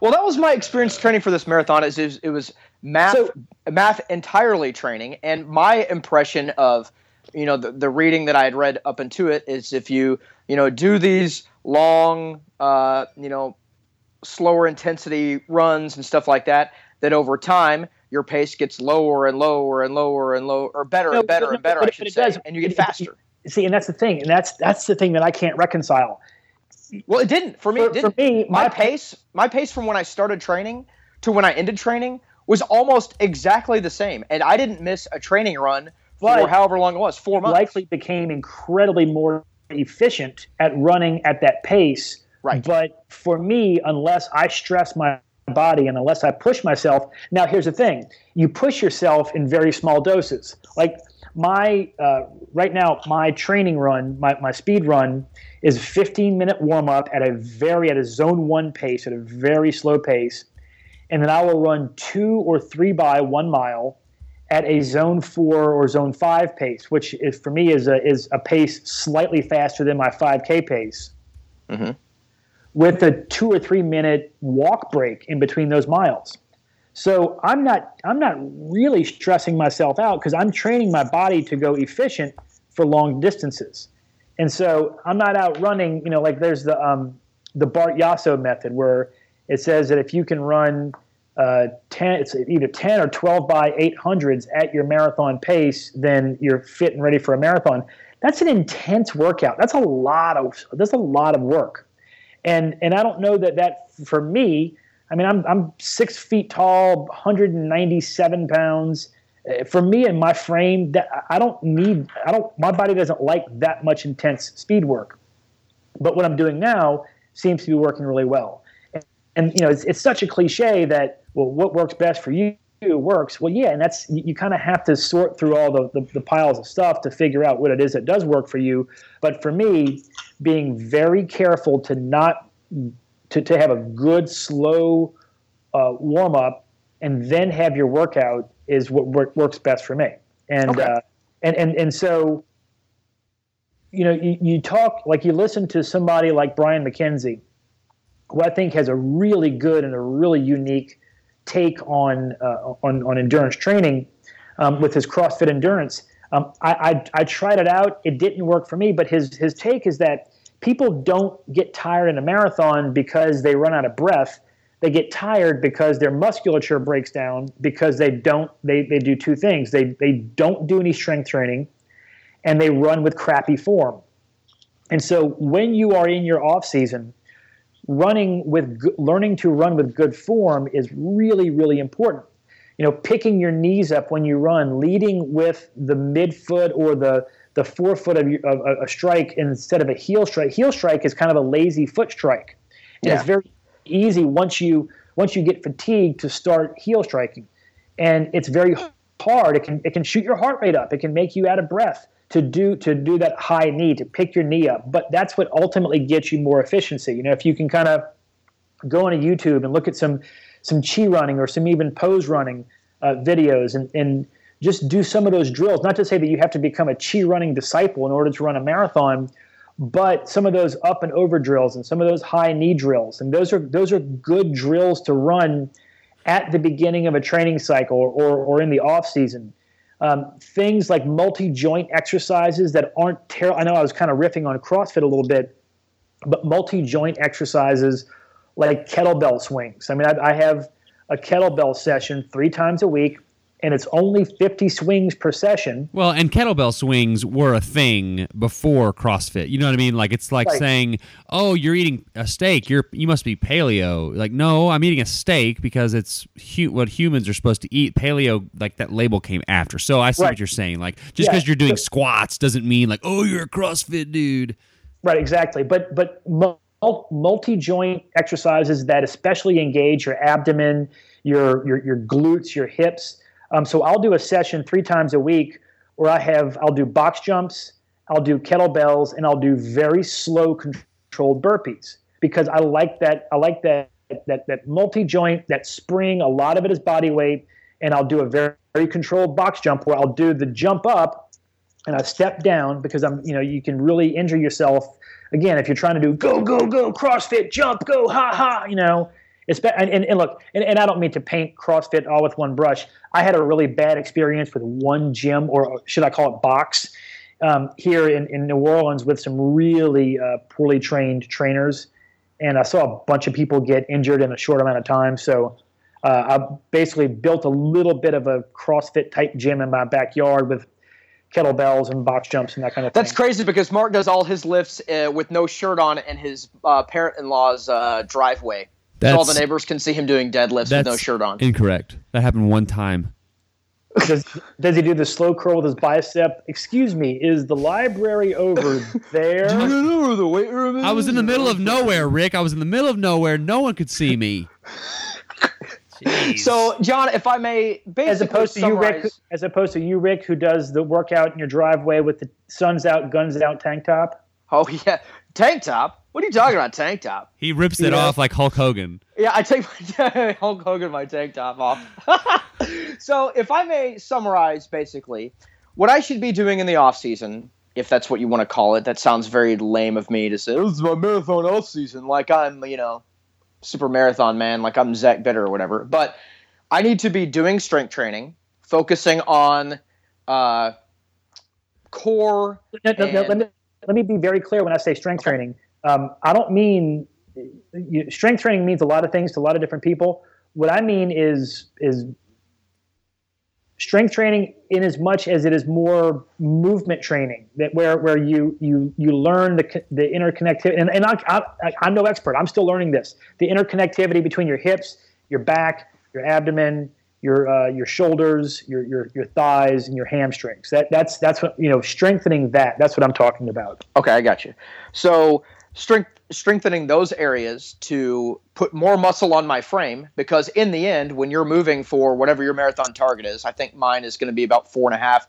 Well, that was my experience training for this marathon. Is It was math so, math entirely training. And my impression of, you know, the, the reading that I had read up into it is if you, you know, do these – long, uh, you know, slower intensity runs and stuff like that, that over time, your pace gets lower and lower and lower and lower, or better no, and better no, and better, I should say, does. And you get it, faster. It, see, and that's the thing, and that's that's the thing that I can't reconcile. Well, it didn't. For me, for, it didn't. For me my, my pace, my pace from when I started training to when I ended training was almost exactly the same, and I didn't miss a training run for however long it was, four months. Likely became incredibly more efficient at running at that pace, right? But for me, unless I stress my body and unless I push myself, now here's the thing: you push yourself in very small doses. Like my uh, right now, my training run, my my speed run is fifteen minute warm up at a very at a zone one pace at a very slow pace, and then I will run two or three by one mile at a zone four or zone five pace, which is, for me is a, is a pace slightly faster than my five K pace, mm-hmm. with a two or three minute walk break in between those miles. So I'm not I'm not really stressing myself out because I'm training my body to go efficient for long distances, and so I'm not out running. You know, like there's the um, the Bart Yasso method where it says that if you can run Uh, ten, it's either ten or twelve by eight hundreds at your marathon pace, then you're fit and ready for a marathon. That's an intense workout. That's a lot of that's a lot of work, and and I don't know that that for me. I mean, I'm I'm six feet tall, one hundred ninety-seven pounds. For me and my frame, that I don't need. I don't. My body doesn't like that much intense speed work. But what I'm doing now seems to be working really well. And, you know, it's, it's such a cliche that, well, what works best for you works. Well, yeah, and that's you, you kind of have to sort through all the, the, the piles of stuff to figure out what it is that does work for you. But for me, being very careful to not to, to have a good, slow uh, warm-up and then have your workout is what work, works best for me. And, okay. uh, and, and, and so, you know, you, you talk like you listen to somebody like Brian McKenzie, who I think has a really good and a really unique take on uh, on, on endurance training um, with his CrossFit Endurance. Um, I, I I tried it out. It didn't work for me, but his his take is that people don't get tired in a marathon because they run out of breath. They get tired because their musculature breaks down because they don't they, they do two things. They they don't do any strength training and they run with crappy form. And so when you are in your off season, running with learning to run with good form is really, really important. You know, picking your knees up when you run, leading with the midfoot or the the forefoot of, your, of a strike instead of a heel strike. Heel strike is kind of a lazy foot strike, and yeah. It's very easy once you once you get fatigued to start heel striking, and it's very hard. It can it can shoot your heart rate up. It can make you out of breath to do to do that high knee, to pick your knee up. But that's what ultimately gets you more efficiency. You know, if you can kind of go on YouTube and look at some some Chi running or some even pose running uh, videos and, and just do some of those drills, not to say that you have to become a Chi running disciple in order to run a marathon, but some of those up and over drills and some of those high knee drills. And those are those are good drills to run at the beginning of a training cycle or, or, or in the off season. Um, things like multi-joint exercises that aren't terrible. I know I was kind of riffing on CrossFit a little bit, but multi-joint exercises like kettlebell swings. I mean, I, I have a kettlebell session three times a week, and it's only fifty swings per session. Well, and kettlebell swings were a thing before CrossFit. You know what I mean? Like, it's like right. saying, oh, you're eating a steak. You're you must be paleo. Like, no, I'm eating a steak because it's hu- what humans are supposed to eat. Paleo, like, that label came after. So I see right. what you're saying. Like, just because yeah. you're doing squats doesn't mean, like, oh, you're a CrossFit dude. Right, exactly. But, but multi-joint exercises that especially engage your abdomen, your your your glutes, your hips. Um, so I'll do a session three times a week where I have, I'll do box jumps, I'll do kettlebells, and I'll do very slow controlled burpees because I like that, I like that, that, that multi-joint, that spring, a lot of it is body weight, and I'll do a very, very controlled box jump where I'll do the jump up and I step down because I'm, you know, you can really injure yourself. Again, if you're trying to do go, go, go, CrossFit, jump, go, ha, ha, you know. And, and, and look, and, and I don't mean to paint CrossFit all with one brush. I had a really bad experience with one gym, or should I call it box, um, here in, in New Orleans with some really uh, poorly trained trainers. And I saw a bunch of people get injured in a short amount of time. So uh, I basically built a little bit of a CrossFit-type gym in my backyard with kettlebells and box jumps and that kind of thing. That's crazy because Mark does all his lifts uh, with no shirt on in his uh, parent-in-law's uh, driveway. That's, all the neighbors can see him doing deadlifts with no shirt on. Incorrect. That happened one time. Does, does he do the slow curl with his bicep? Excuse me, is the library over there? The weight room is I was in the middle of nowhere, Rick. I was in the middle of nowhere. No one could see me. Jeez. So, John, if I may, basically as opposed to summarize, you, Rick, as opposed to you, Rick, who does the workout in your driveway with the sun's out, guns out, tank top. Oh yeah, tank top. What are you talking about, tank top? He rips it yeah. off like Hulk Hogan. Yeah, I take my Hulk Hogan my tank top off. So if I may summarize, basically, what I should be doing in the off season, if that's what you want to call it, that sounds very lame of me to say, this is my marathon off season, like I'm, you know, super marathon man, like I'm Zach Bitter or whatever. But I need to be doing strength training, focusing on uh, core. No, no, and- no, let me, let me be very clear when I say strength okay. training. Um, I don't mean you, strength training means a lot of things to a lot of different people. What I mean is is strength training in as much as it is more movement training that where where you you you learn the the interconnectivity. And, and I, I, I'm no expert. I'm still learning this. The interconnectivity between your hips, your back, your abdomen, your uh, your shoulders, your your your thighs, and your hamstrings. That that's that's what you know. Strengthening that. That's what I'm talking about. Okay, I got you. So. Strength, strengthening those areas to put more muscle on my frame because in the end, when you're moving for whatever your marathon target is, I think mine is going to be about four and a half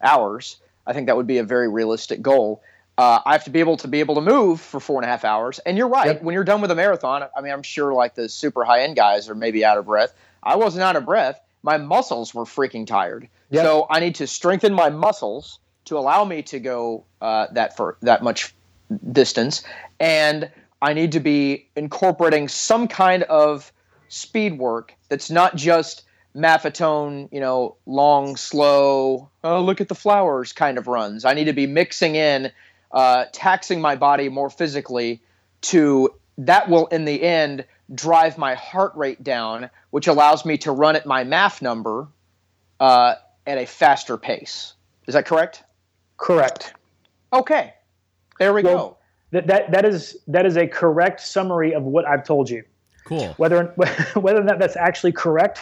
hours. I think that would be a very realistic goal. Uh, I have to be able to be able to move for four and a half hours. And you're right. Yep. When you're done with a marathon, I mean, I'm sure like the super high end guys are maybe out of breath. I wasn't out of breath. My muscles were freaking tired. Yep. So I need to strengthen my muscles to allow me to go uh, that for that much distance, and I need to be incorporating some kind of speed work that's not just Maffetone, you know, long, slow, oh, look at the flowers kind of runs. I need to be mixing in, uh, taxing my body more physically to that will, in the end, drive my heart rate down, which allows me to run at my Maff number uh, at a faster pace. Is that correct? Correct. Okay. There we well, go. That, that that is that is a correct summary of what I've told you. Cool. Whether whether or not that's actually correct.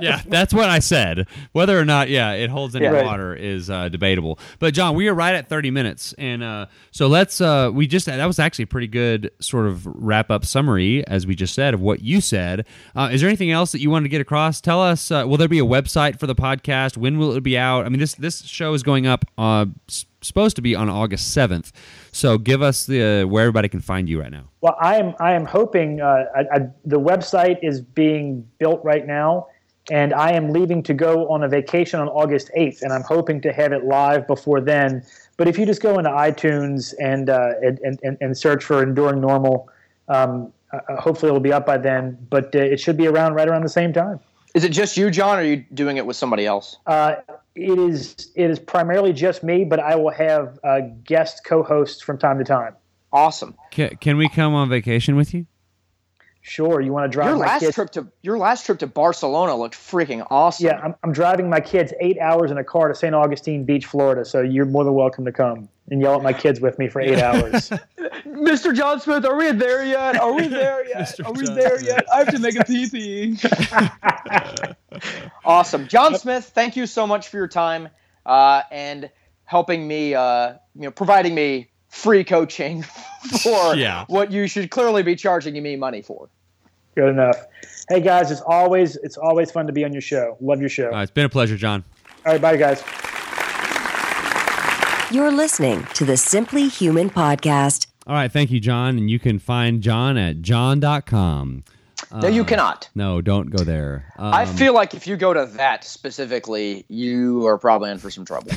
Yeah, that's what I said. Whether or not, yeah, it holds any yeah, water right. is uh, debatable. But John, we are right at thirty minutes, and uh, so let's. Uh, we just that was actually a pretty good sort of wrap up summary, as we just said, of what you said. Uh, is there anything else that you wanted to get across? Tell us. Uh, will there be a website for the podcast? When will it be out? I mean, this this show is going up. Uh, supposed to be on August seventh, so give us the uh, where everybody can find you right now. Well, I am I am hoping uh, I, I, the website is being built right now, and I am leaving to go on a vacation on August eighth, and I'm hoping to have it live before then. But if you just go into iTunes and uh, and, and and search for Enduring Normal, um, uh, hopefully it'll be up by then. But uh, it should be around right around the same time. Is it just you, John, or are you doing it with somebody else? Uh, it is it is primarily just me, but I will have uh, guest co-hosts from time to time. Awesome. Can, can we come on vacation with you? Sure. You want to drive your my last kids? trip to your last trip to Barcelona looked freaking awesome. Yeah, I'm, I'm driving my kids eight hours in a car to Saint Augustine Beach, Florida. So you're more than welcome to come and yell at my kids with me for eight hours. Mister Jon Smith, are we there yet? Are we there yet? Are we there yet? I have to make a pee-pee. Awesome, Jon Smith. Thank you so much for your time uh, and helping me. Uh, you know, providing me free coaching for yeah. what you should clearly be charging me money for. Good enough. Hey guys, it's always it's always fun to be on your show. Love your show. Uh, it's been a pleasure, John. All right, bye guys. You're listening to the Simply Human Podcast. All right, thank you, John. And you can find John at john dot com. Uh, no, you cannot. No, don't go there. Um, I feel like if you go to that specifically, you are probably in for some trouble.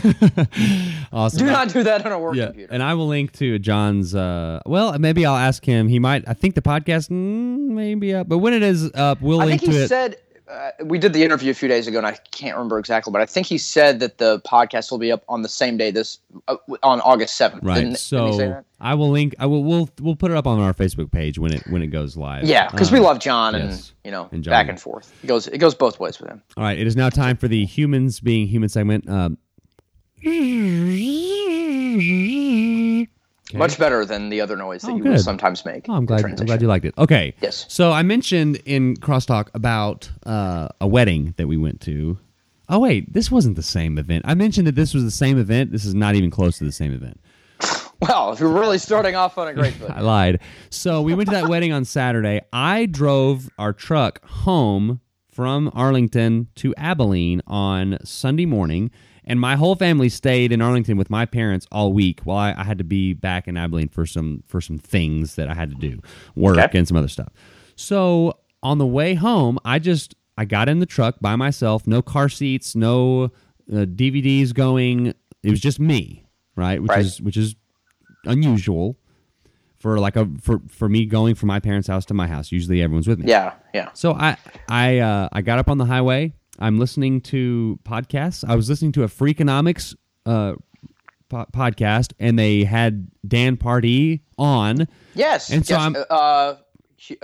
Awesome. Do not do that on a work yeah. computer. And I will link to John's, uh, well, maybe I'll ask him. He might, I think the podcast mm, may be up, but when it is up, we'll I link to it. I think he said, uh, we did the interview a few days ago, and I can't remember exactly, but I think he said that the podcast will be up on the same day, this uh, on August seventh. Right, didn't, so... Didn't he say that? I will link. I will. We'll we'll put it up on our Facebook page when it when it goes live. Yeah, because um, we love John and yes, you know and John. back and forth. It goes it goes both ways with him. All right, it is now time for the humans being human segment. Um, okay. Much better than the other noise that oh, you good. will sometimes make. Oh, I'm glad. I'm glad you liked it. Okay. Yes. So I mentioned in Crosstalk about uh, a wedding that we went to. Oh wait, this wasn't the same event. I mentioned that this was the same event. This is not even close to the same event. Wow, if you're really starting off on a great foot. I lied. So we went to that wedding on Saturday. I drove our truck home from Arlington to Abilene on Sunday morning, and my whole family stayed in Arlington with my parents all week while I, I had to be back in Abilene for some for some things that I had to do, work okay. and some other stuff. So on the way home, I just I got in the truck by myself, no car seats, no uh, D V Ds going. It was just me, right? Which right. is which is unusual for like a for for me going from my parents' house to my house. Usually everyone's with me. Yeah, yeah. So I I uh, I got up on the highway. I'm listening to podcasts. I was listening to a Freakonomics uh, po- podcast, and they had Dan Pardee on. Yes. And so yes, I'm uh,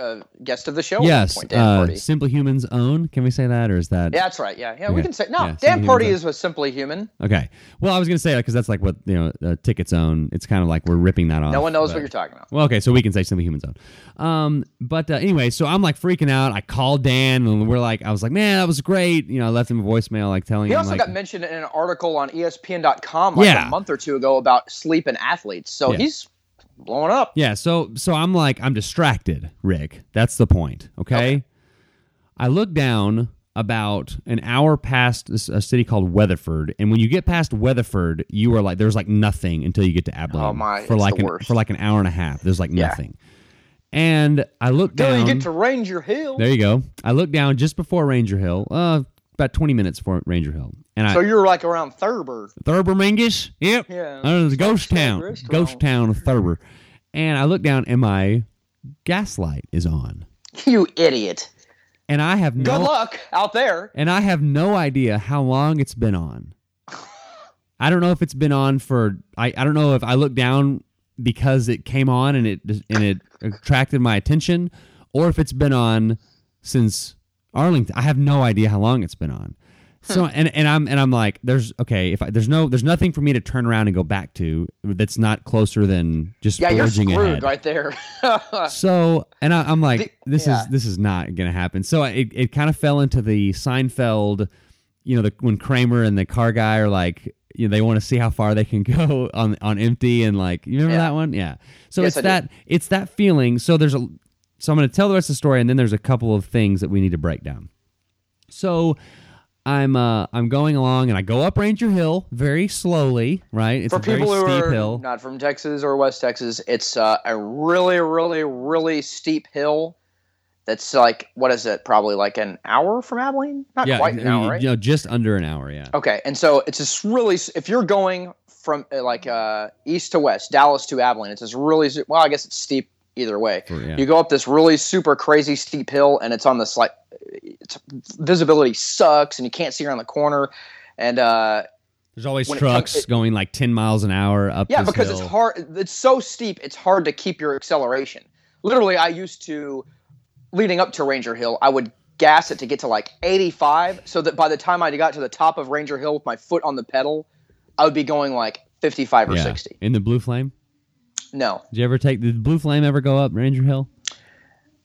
uh, guest of the show. Yes. At that point, Dan uh, Simply Human's own. Can we say that, or is that? Yeah, that's right. Yeah, yeah. Okay. We can say no. Yeah, Dan Pardee is with Simply Human. Okay. Well, I was going to say that because that's like what you know, uh, Ticket's own. It's kind of like we're ripping that off. No one knows but, what you're talking about. Well, okay, so we can say Simply Human's own. Um, but uh, anyway, so I'm like freaking out. I called Dan, and we're like, I was like, man, that was great. You know, I left him a voicemail, like telling. He him, also like, got mentioned in an article on E S P N dot com like yeah. a month or two ago about sleep and athletes. So yeah. he's. blowing up. Yeah, so so I'm like, I'm distracted, Rick. That's the point, okay? okay? I look down about an hour past a city called Weatherford, and when you get past Weatherford, you are like, there's like nothing until you get to Abilene. Oh my, for like an, for like an hour and a half. There's like yeah. nothing. And I look down. Until you get to Ranger Hill. There you go. I look down just before Ranger Hill, uh, about twenty minutes before Ranger Hill. And so I, you're like around Thurber. Thurber Mingus? Yep. Yeah. I was ghost town. Restaurant. Ghost town of Thurber. And I look down and my gaslight is on. You idiot. And I have no... Good luck out there. And I have no idea how long it's been on. I don't know if it's been on for... I, I don't know if I looked down because it came on and it and it attracted my attention, or if it's been on since Arlington. I have no idea how long it's been on. So and, and I'm and I'm like there's okay if I, there's no there's nothing for me to turn around and go back to that's not closer than just yeah you're screwed ahead. Right there. So and I, I'm like the, this yeah. is this is not gonna happen. So it it kind of fell into the Seinfeld, you know, the, when Kramer and the car guy are like, you know, they want to see how far they can go on on empty, and like, you remember yeah. that one? Yeah. So yes, it's I that do. it's that feeling. So there's a so I'm gonna tell the rest of the story, and then there's a couple of things that we need to break down. So. I'm uh I'm going along, and I go up Ranger Hill very slowly, right? It's For a very people who steep are hill. Not from Texas or West Texas, it's uh, a really, really, really steep hill. That's like, what is it? Probably like an hour from Abilene? Not yeah, quite an hour, right? You know, just under an hour, yeah. Okay, and so it's just really, if you're going from uh, like uh, east to west, Dallas to Abilene, it's just really, well, I guess it's steep either way. Sure, yeah. You go up this really super crazy steep hill, and it's on this like, it's, visibility sucks and you can't see around the corner, And uh, there's always trucks comes, it, going like ten miles an hour up. Yeah, this because hill. It's hard. It's so steep. It's hard to keep your acceleration. Literally, I used to, leading up to Ranger Hill, I would gas it to get to like eighty-five, so that by the time I got to the top of Ranger Hill with my foot on the pedal, I would be going like fifty-five or yeah. sixty. In the Blue Flame? No. Did you ever take did the Blue Flame ever go up Ranger Hill?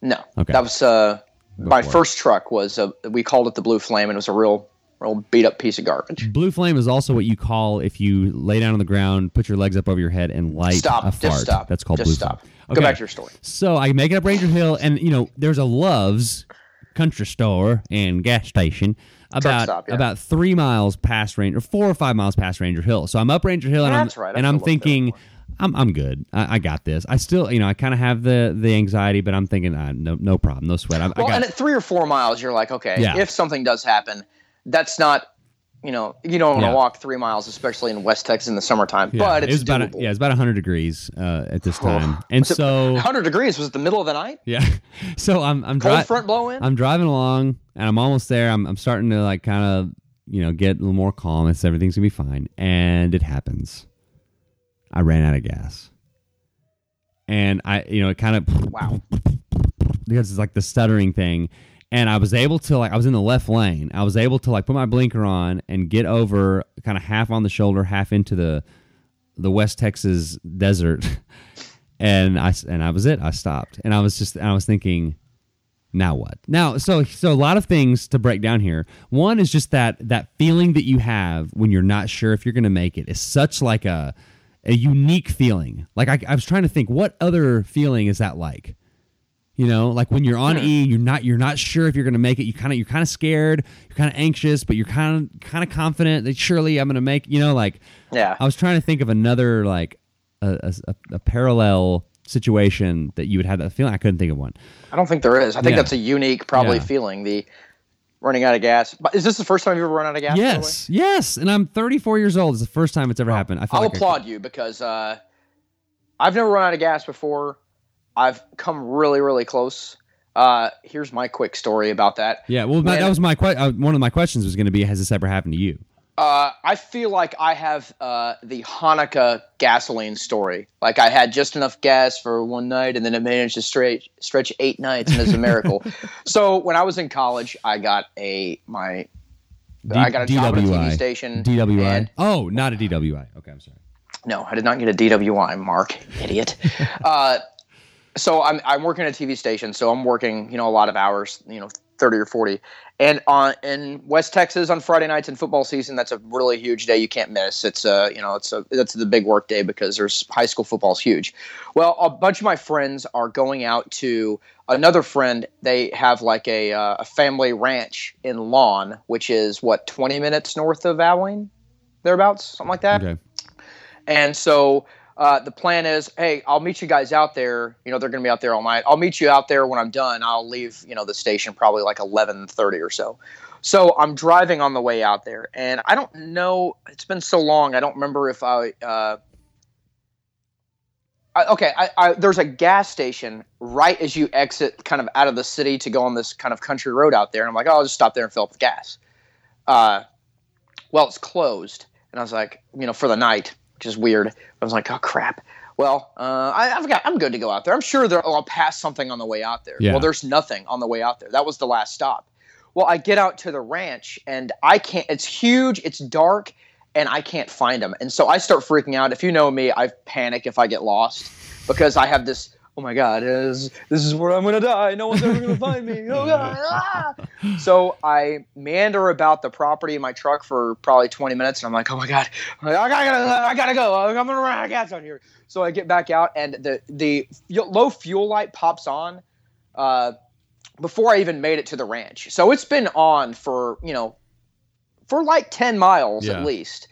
No. Okay. That was uh, my first truck was a, we called it the Blue Flame, and it was a real real beat up piece of garbage. Blue Flame is also what you call if you lay down on the ground, put your legs up over your head, and light stop, a fart. Just stop. That's called just Blue stop. Flame. Okay. Go back to your story. So I make it up Ranger Hill, and you know there's a Love's country store and gas station about stop, yeah. about three miles past Ranger, four or five miles past Ranger Hill. So I'm up Ranger Hill, and That's I'm right. and I'm thinking. I'm I'm good. I, I got this. I still, you know, I kind of have the, the anxiety, but I'm thinking, uh, no no problem, no sweat. I, well, I got and at three or four miles, you're like, okay, yeah. if something does happen, that's not, you know, you don't want to yeah. walk three miles, especially in West Texas in the summertime. Yeah. But it's it was about a, yeah, it's about one hundred degrees uh, at this time, oh. and was so it, one hundred degrees was it the middle of the night. Yeah, so I'm I'm cold dri- front blowing. I'm driving along, and I'm almost there. I'm I'm starting to like kind of you know get a little more calm. It's everything's gonna be fine, and it happens. I ran out of gas, and I, you know, it kind of wow because it's like the stuttering thing, and I was able to like I was in the left lane. I was able to like put my blinker on and get over, kind of half on the shoulder, half into the the West Texas desert, and I and I was it. I stopped, and I was just and I was thinking, now what? Now, so so a lot of things to break down here. One is just that that feeling that you have when you're not sure if you're going to make it is such like a A unique feeling. Like I, I was trying to think, what other feeling is that like? You know, like when you're on E, you're not you're not sure if you're going to make it. You kind of you're kind of scared, you're kind of anxious, but you're kind of kind of confident that surely I'm going to make. You know, like yeah. I was trying to think of another like a, a, a parallel situation that you would have that feeling. I couldn't think of one. I don't think there is. I think yeah. that's a unique probably yeah. feeling. The running out of gas. But is this the first time you've ever run out of gas? Yes. Yes. And I'm thirty-four years old. It's the first time it's ever well, happened. I I'll like applaud I you because uh, I've never run out of gas before. I've come really, really close. Uh, here's my quick story about that. Yeah. Well, my, that was my que- uh, one of my questions was going to be, has this ever happened to you? Uh, I feel like I have uh, the Hanukkah gasoline story. Like I had just enough gas for one night, and then it managed to stretch stretch eight nights, and it's a miracle. So when I was in college, I got a my D- I got a job at a T V station. D W I. And, oh, not a D W I. Okay, I'm sorry. No, I did not get a D W I, Mark, idiot. uh, so I'm I'm working at a T V station, so I'm working you know a lot of hours, you know. thirty or forty, and on in West Texas on Friday nights in football season, that's a really huge day you can't miss. It's a you know it's a that's the big work day because there's high school football's huge. Well, a bunch of my friends are going out to another friend. They have like a uh, a family ranch in Lawn, which is what twenty minutes north of Abilene, thereabouts, something like that. Okay. And so uh, the plan is, hey, I'll meet you guys out there. You know, they're going to be out there all night. I'll meet you out there when I'm done. I'll leave, you know, the station probably like eleven thirty or so. So I'm driving on the way out there, and I don't know. It's been so long. I don't remember if I, uh, I okay. I, I, there's a gas station right as you exit kind of out of the city to go on this kind of country road out there. And I'm like, oh, I'll just stop there and fill up the gas. Uh, well, it's closed. And I was like, you know, for the night. Which is weird. I was like, oh crap. Well, uh, I, I've got. I'm good to go out there. I'm sure there, oh, I'll pass something on the way out there. Yeah. Well, there's nothing on the way out there. That was the last stop. Well, I get out to the ranch, and I can't. It's huge. It's dark, and I can't find them. And so I start freaking out. If you know me, I panic if I get lost because I have this. Oh my God, this, this is where I'm gonna die. No one's ever gonna find me. Oh God. Ah. So I meander about the property in my truck for probably twenty minutes, and I'm like, oh my God, I gotta, I gotta go. I'm gonna run out of gas on here. So I get back out, and the the low fuel light pops on uh, before I even made it to the ranch. So it's been on for you know for like ten miles yeah. at least,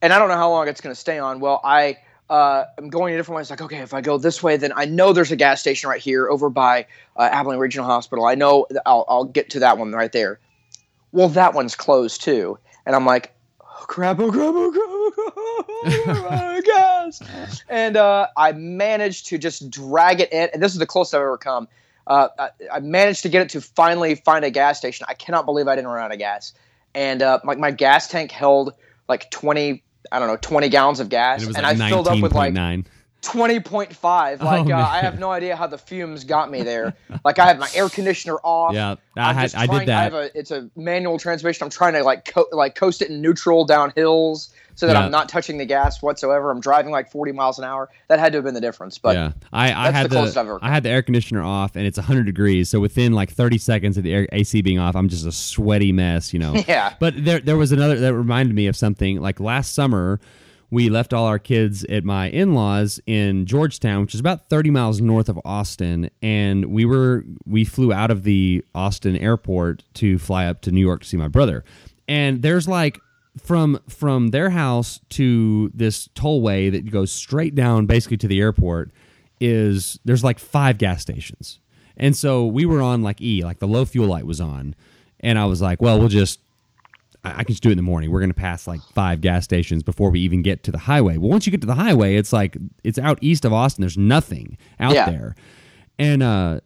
and I don't know how long it's gonna stay on. Well, I. Uh, I'm going a different way. It's like, okay, if I go this way, then I know there's a gas station right here over by uh, Abilene Regional Hospital. I know I'll, I'll get to that one right there. Well, that one's closed too. And I'm like, oh, crap, oh, crap, oh, crap, oh, gas. And uh, I managed to just drag it in. And this is the closest I've ever come. Uh, I, I managed to get it to finally find a gas station. I cannot believe I didn't run out of gas. and uh, my, my gas tank held like twenty, I don't know, twenty gallons of gas, and, like and I filled up with like twenty point five. Like oh, uh, I have no idea how the fumes got me there. Like I have my air conditioner off. Yeah, I, had, trying, I did that. I have a, it's a manual transmission. I'm trying to like co- like coast it in neutral down hills so that yeah. I'm not touching the gas whatsoever. I'm driving like forty miles an hour. That had to have been the difference. But yeah, I, I that's had the closest the, I've ever come. I had the air conditioner off, and it's one hundred degrees. So within like thirty seconds of the air, A C being off, I'm just a sweaty mess, you know. Yeah. But there there was another that reminded me of something. Like last summer, we left all our kids at my in-laws in Georgetown, which is about thirty miles north of Austin, and we were we flew out of the Austin airport to fly up to New York to see my brother. And there's like from from their house to this tollway that goes straight down basically to the airport is there's like five gas stations. And so we were on like E, like the low fuel light was on, and I was like, well, we'll just I can just do it in the morning. We're going to pass like five gas stations before we even get to the highway. Well, once you get to the highway, it's like it's out east of Austin. There's nothing out yeah. there, and uh,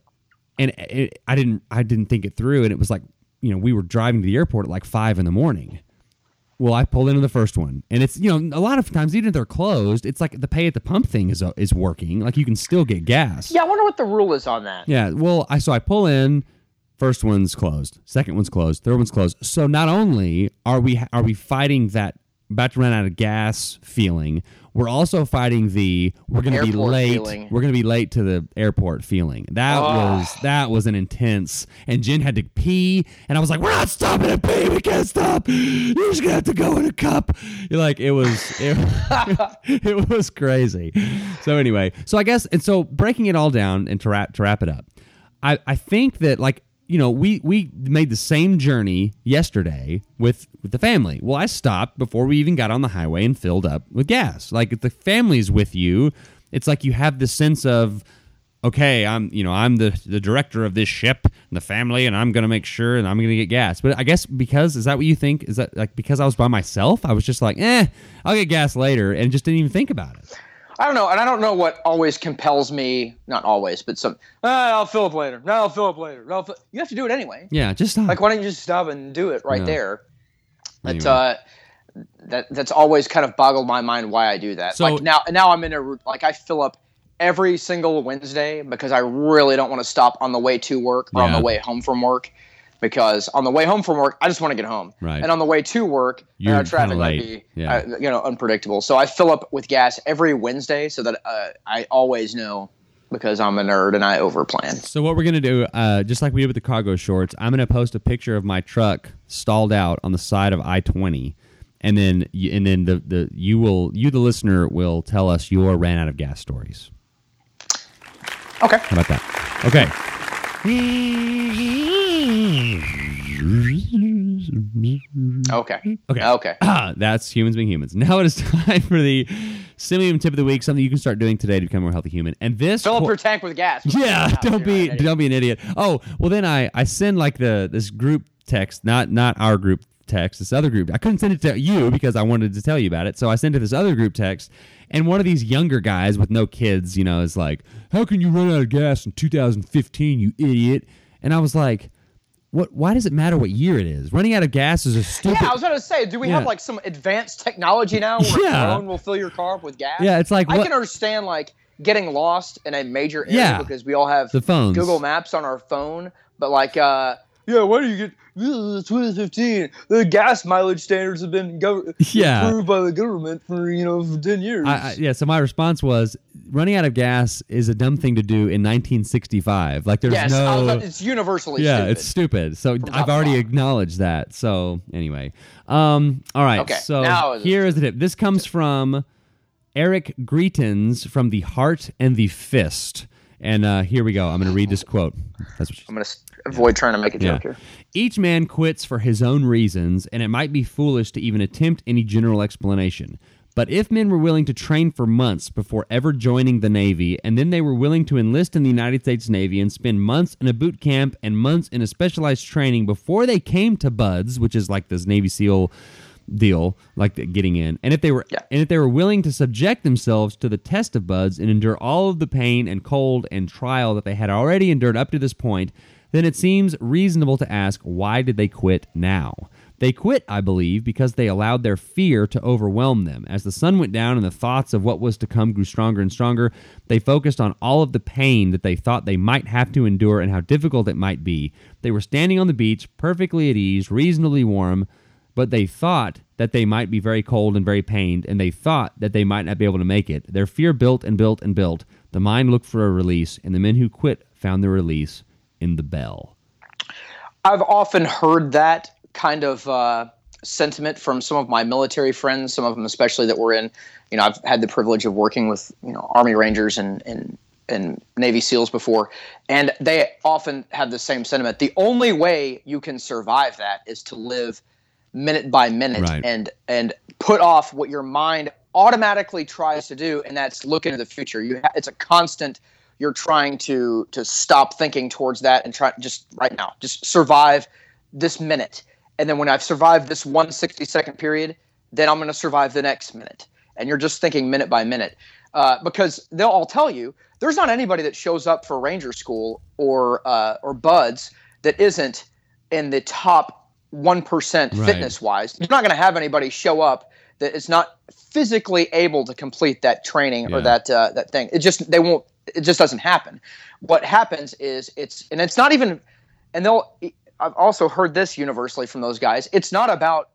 and it, I didn't I didn't think it through. And it was like, you know, we were driving to the airport at like five in the morning. Well, I pulled into the first one, and it's, you know, a lot of times, even if they're closed, it's like the pay at the pump thing is uh, is working. Like you can still get gas. Yeah, I wonder what the rule is on that. Yeah, well, I so I pull in. First one's closed. Second one's closed. Third one's closed. So not only are we are we fighting that about to run out of gas feeling, we're also fighting the we're going to be late. Feeling. We're going to be late to the airport feeling. That oh. was that was an intense. And Jen had to pee, and I was like, "We're not stopping to pee. We can't stop. You're just going to have to go in a cup." You're like it was it, it was crazy. So anyway, so I guess and so breaking it all down and to wrap to wrap it up, I I think that like. You know, we, we made the same journey yesterday with, with the family. Well, I stopped before we even got on the highway and filled up with gas. Like, if the family's with you, it's like you have this sense of, okay, I'm you know I'm the, the director of this ship and the family, and I'm going to make sure and I'm going to get gas. But I guess because, is that what you think? Is that like because I was by myself, I was just like, eh, I'll get gas later, and just didn't even think about it. I don't know, and I don't know what always compels me, not always, but some, oh, I'll fill up later, no, I'll fill up later. No, I'll fill. You have to do it anyway. Yeah, just stop. Like, why don't you just stop and do it right no. there? Anyway. That, uh, that, that's always kind of boggled my mind why I do that. So, like, now now I'm in a, like, I fill up every single Wednesday because I really don't want to stop on the way to work or yeah. on the way home from work. Because on the way home from work, I just want to get home. Right. And on the way to work, you know, traffic might be yeah. uh, you know, unpredictable. So I fill up with gas every Wednesday so that uh, I always know because I'm a nerd and I overplan. So what we're going to do, uh, just like we did with the cargo shorts, I'm going to post a picture of my truck stalled out on the side of I twenty. And then and then the, the you, will, you, the listener, will tell us your ran out of gas stories. Okay. How about that? Okay. Okay. Okay. Okay. Ah, that's humans being humans. Now it is time for the Simium tip of the week. Something you can start doing today to become a more healthy human. And this fill up qu- your tank with gas. Yeah. Don't be right, don't be an idiot. Oh well, then I, I send like the this group text, not not our group text, this other group. I couldn't send it to you because I wanted to tell you about it. So I sent it to this other group text, and one of these younger guys with no kids, you know, is like, "How can you run out of gas in two thousand fifteen, you idiot?" And I was like, What? Why does it matter what year it is? Running out of gas is a stupid... Yeah, I was going to say, do we yeah. have like some advanced technology now where yeah. a drone will fill your car up with gas? Yeah, it's like... I what? can understand like getting lost in a major area yeah. because we all have the phones. Google Maps on our phone, but like, uh, yeah, what do you get... twenty fifteen, the gas mileage standards have been gov- yeah. approved by the government for, you know, for ten years. I, I, yeah, so my response was, running out of gas is a dumb thing to do in nineteen sixty-five. Like, there's yes, no... Yes, it's universally yeah, stupid. Yeah, it's stupid. So I've already top. acknowledged that. So, anyway. Um, all right, okay, so is here is the tip. This comes from Eric Greetens from The Heart and the Fist. And uh, here we go. I'm going to read this quote. That's what I'm going to avoid yeah. trying to make a joke yeah. here. Each man quits for his own reasons, and it might be foolish to even attempt any general explanation. But if men were willing to train for months before ever joining the Navy, and then they were willing to enlist in the United States Navy and spend months in a boot camp and months in a specialized training before they came to BUDS, which is like this Navy SEAL deal, like the getting in, and if they were yeah. and if they were willing to subject themselves to the test of BUDS and endure all of the pain and cold and trial that they had already endured up to this point, then it seems reasonable to ask, why did they quit now? They quit, I believe, because they allowed their fear to overwhelm them. As the sun went down and the thoughts of what was to come grew stronger and stronger, they focused on all of the pain that they thought they might have to endure and how difficult it might be. They were standing on the beach, perfectly at ease, reasonably warm, but they thought that they might be very cold and very pained, and they thought that they might not be able to make it. Their fear built and built and built. The mind looked for a release, and the men who quit found their release in the bell. I've often heard that kind of uh, sentiment from some of my military friends, some of them especially that were in, you know, I've had the privilege of working with, you know, Army Rangers and and, and Navy SEALs before, and they often have the same sentiment. The only way you can survive that is to live minute by minute, right, and and put off what your mind automatically tries to do, and that's look into the future. You ha- it's a constant. You're trying to to stop thinking towards that and try just right now, just survive this minute. And then when I've survived this one sixty second period, then I'm going to survive the next minute. And you're just thinking minute by minute, uh, because they'll all tell you there's not anybody that shows up for Ranger School or uh, or BUDS that isn't in the top one percent right, fitness-wise. You're not going to have anybody show up that is not physically able to complete that training, yeah, or that uh, that thing. It just they won't. It just doesn't happen. What happens is it's and it's not even. And they'll. I've also heard this universally from those guys. It's not about,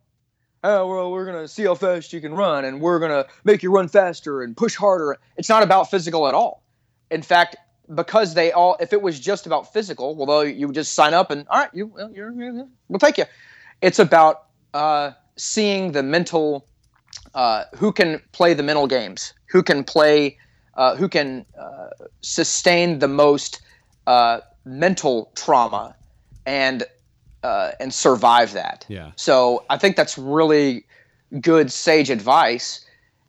oh well, we're going to see how fast you can run, and we're going to make you run faster and push harder. It's not about physical at all. In fact, because they all, if it was just about physical, well, you just sign up and all right, you, well, you're, you're, we'll take you. It's about uh, seeing the mental, uh, who can play the mental games, who can play, uh, who can uh, sustain the most uh, mental trauma and uh, and survive that. Yeah. So I think that's really good sage advice,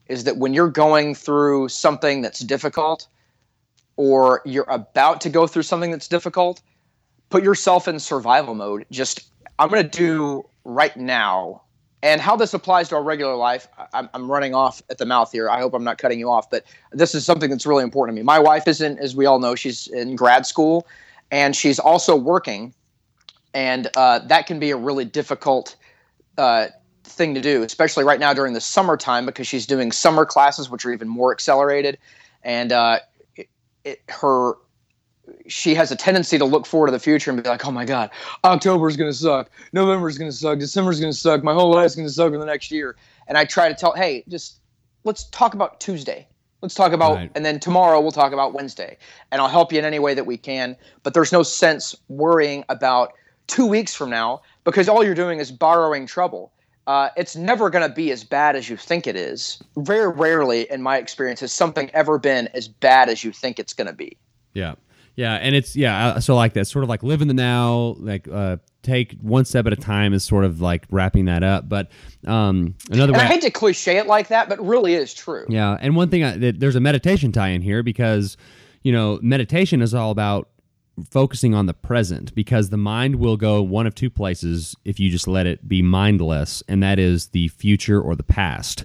is that when you're going through something that's difficult, or you're about to go through something that's difficult, put yourself in survival mode. Just, I'm going to do right now. And how this applies to our regular life, I'm, I'm running off at the mouth here. I hope I'm not cutting you off, but this is something that's really important to me. My wife isn't, as we all know, she's in grad school, and she's also working. And uh, that can be a really difficult uh, thing to do, especially right now during the summertime, because she's doing summer classes, which are even more accelerated. And, uh, It, her, she has a tendency to look forward to the future and be like, oh my God, October's going to suck. November's going to suck. December's going to suck. My whole life's going to suck for the next year. And I try to tell, hey, just let's talk about Tuesday. Let's talk about, right, and then tomorrow we'll talk about Wednesday. And I'll help you in any way that we can. But there's no sense worrying about two weeks from now, because all you're doing is borrowing trouble. Uh, it's never going to be as bad as you think it is. Very rarely, in my experience, has something ever been as bad as you think it's going to be. Yeah. Yeah. And it's, yeah. So like that sort of like live in the now, like uh, take one step at a time is sort of like wrapping that up. But um, another way. And I hate to cliche it like that, but it really is true. Yeah. And one thing, I, there's a meditation tie in here, because, you know, meditation is all about focusing on the present, because the mind will go one of two places if you just let it be mindless, and that is the future or the past.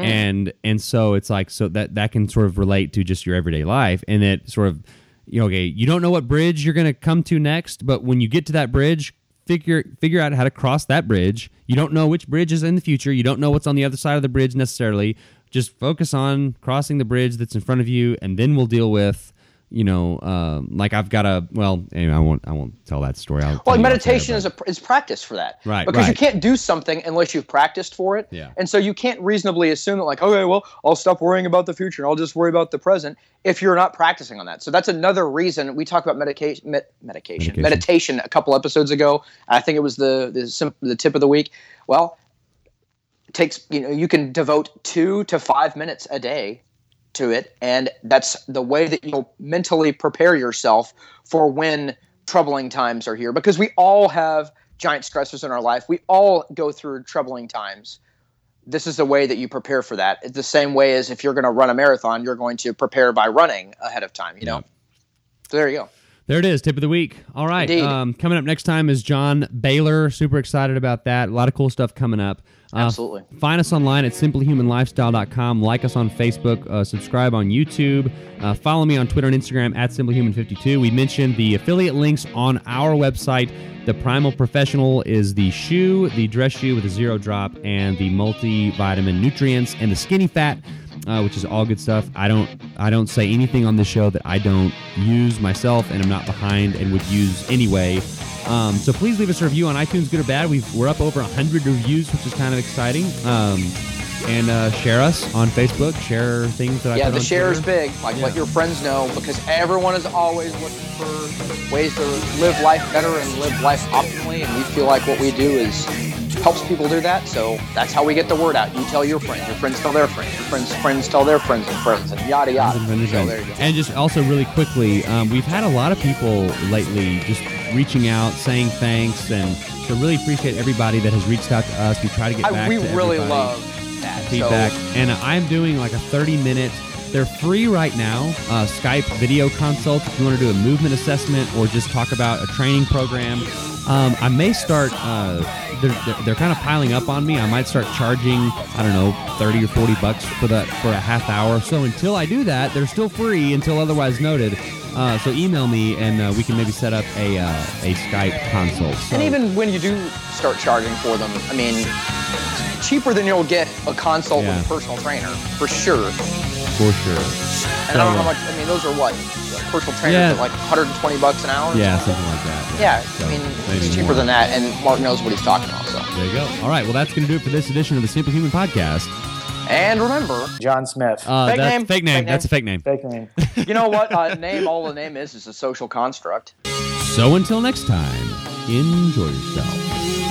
Mm. And and so it's like, so that, that can sort of relate to just your everyday life, and it sort of, you know, okay, you don't know what bridge you're going to come to next, but when you get to that bridge, figure figure out how to cross that bridge. You don't know which bridge is in the future. You don't know what's on the other side of the bridge necessarily. Just focus on crossing the bridge that's in front of you, and then we'll deal with, you know, um, like I've got a, well, anyway, I won't, I won't tell that story. I'll well, meditation is a, is practice for that. Right. Because right, you can't do something unless you've practiced for it. Yeah. And so you can't reasonably assume that like, okay, well, I'll stop worrying about the future and I'll just worry about the present if you're not practicing on that. So that's another reason we talked about medica- med- medication, medication, meditation a couple episodes ago. I think it was the, the, the tip of the week. Well, it takes, you know, you can devote two to five minutes a day to it, and that's the way that you'll mentally prepare yourself for when troubling times are here, because we all have giant stressors in our life. We all go through troubling times. This is the way that you prepare for that. It's the same way as if you're going to run a marathon, you're going to prepare by running ahead of time, you know. Yeah. So there you go. There it is, tip of the week. All right. Um, coming up next time is Jonathan Bailor. Super excited about that. A lot of cool stuff coming up. Absolutely. Uh, find us online at simply human lifestyle dot com. Like us on Facebook. Uh, subscribe on YouTube. Uh, follow me on Twitter and Instagram at simply human fifty-two. We mentioned the affiliate links on our website. The Primal Professional is the shoe, the dress shoe with a zero drop, and the multivitamin nutrients, and the Skinny Fat, uh, which is all good stuff. I don't, I don't say anything on this show that I don't use myself, and I'm not behind, and would use anyway. Um, so please leave us a review on iTunes, good or bad. We've, we're up over one hundred reviews, which is kind of exciting. Um, and uh, share us on Facebook. Share things that yeah, I put on Twitter. Yeah, the share is big. Like, yeah. Let your friends know, because everyone is always looking for ways to live life better and live life optimally. And we feel like what we do is helps people do that. So that's how we get the word out. You tell your friends. Your friends tell their friends. Your friends' friends tell their friends and friends. And yada, yada. And, so there you go. And just also really quickly, um, we've had a lot of people lately just reaching out, saying thanks, and so really appreciate everybody that has reached out to us. We try to get I, back we to really everybody. Love that feedback. So. And uh, I'm doing like a thirty minute, they're free right now, uh, Skype video consult if you want to do a movement assessment or just talk about a training program. Um, I may start, uh, they're, they're kind of piling up on me. I might start charging, I don't know, thirty or forty bucks for that, for a half hour. So until I do that, they're still free until otherwise noted. Uh, so email me, and uh, we can maybe set up a uh, a Skype consult. So. And even when you do start charging for them, I mean, it's cheaper than you'll get a consult yeah. with a personal trainer, for sure. For sure. And so, I don't know how much, I mean, those are what? Personal trainers yeah. at like one hundred twenty bucks an hour? Yeah, something, something like that. Yeah, yeah so I mean, it's cheaper more. than that, and Mark knows what he's talking about, so. There you go. All right, well, that's going to do it for this edition of the Simple Human Podcast. And remember, Jon Smith. Uh, fake, name. fake name. Fake name. That's a fake name. Fake name. You know what? Uh, name. All the name is is a social construct. So until next time, enjoy yourself.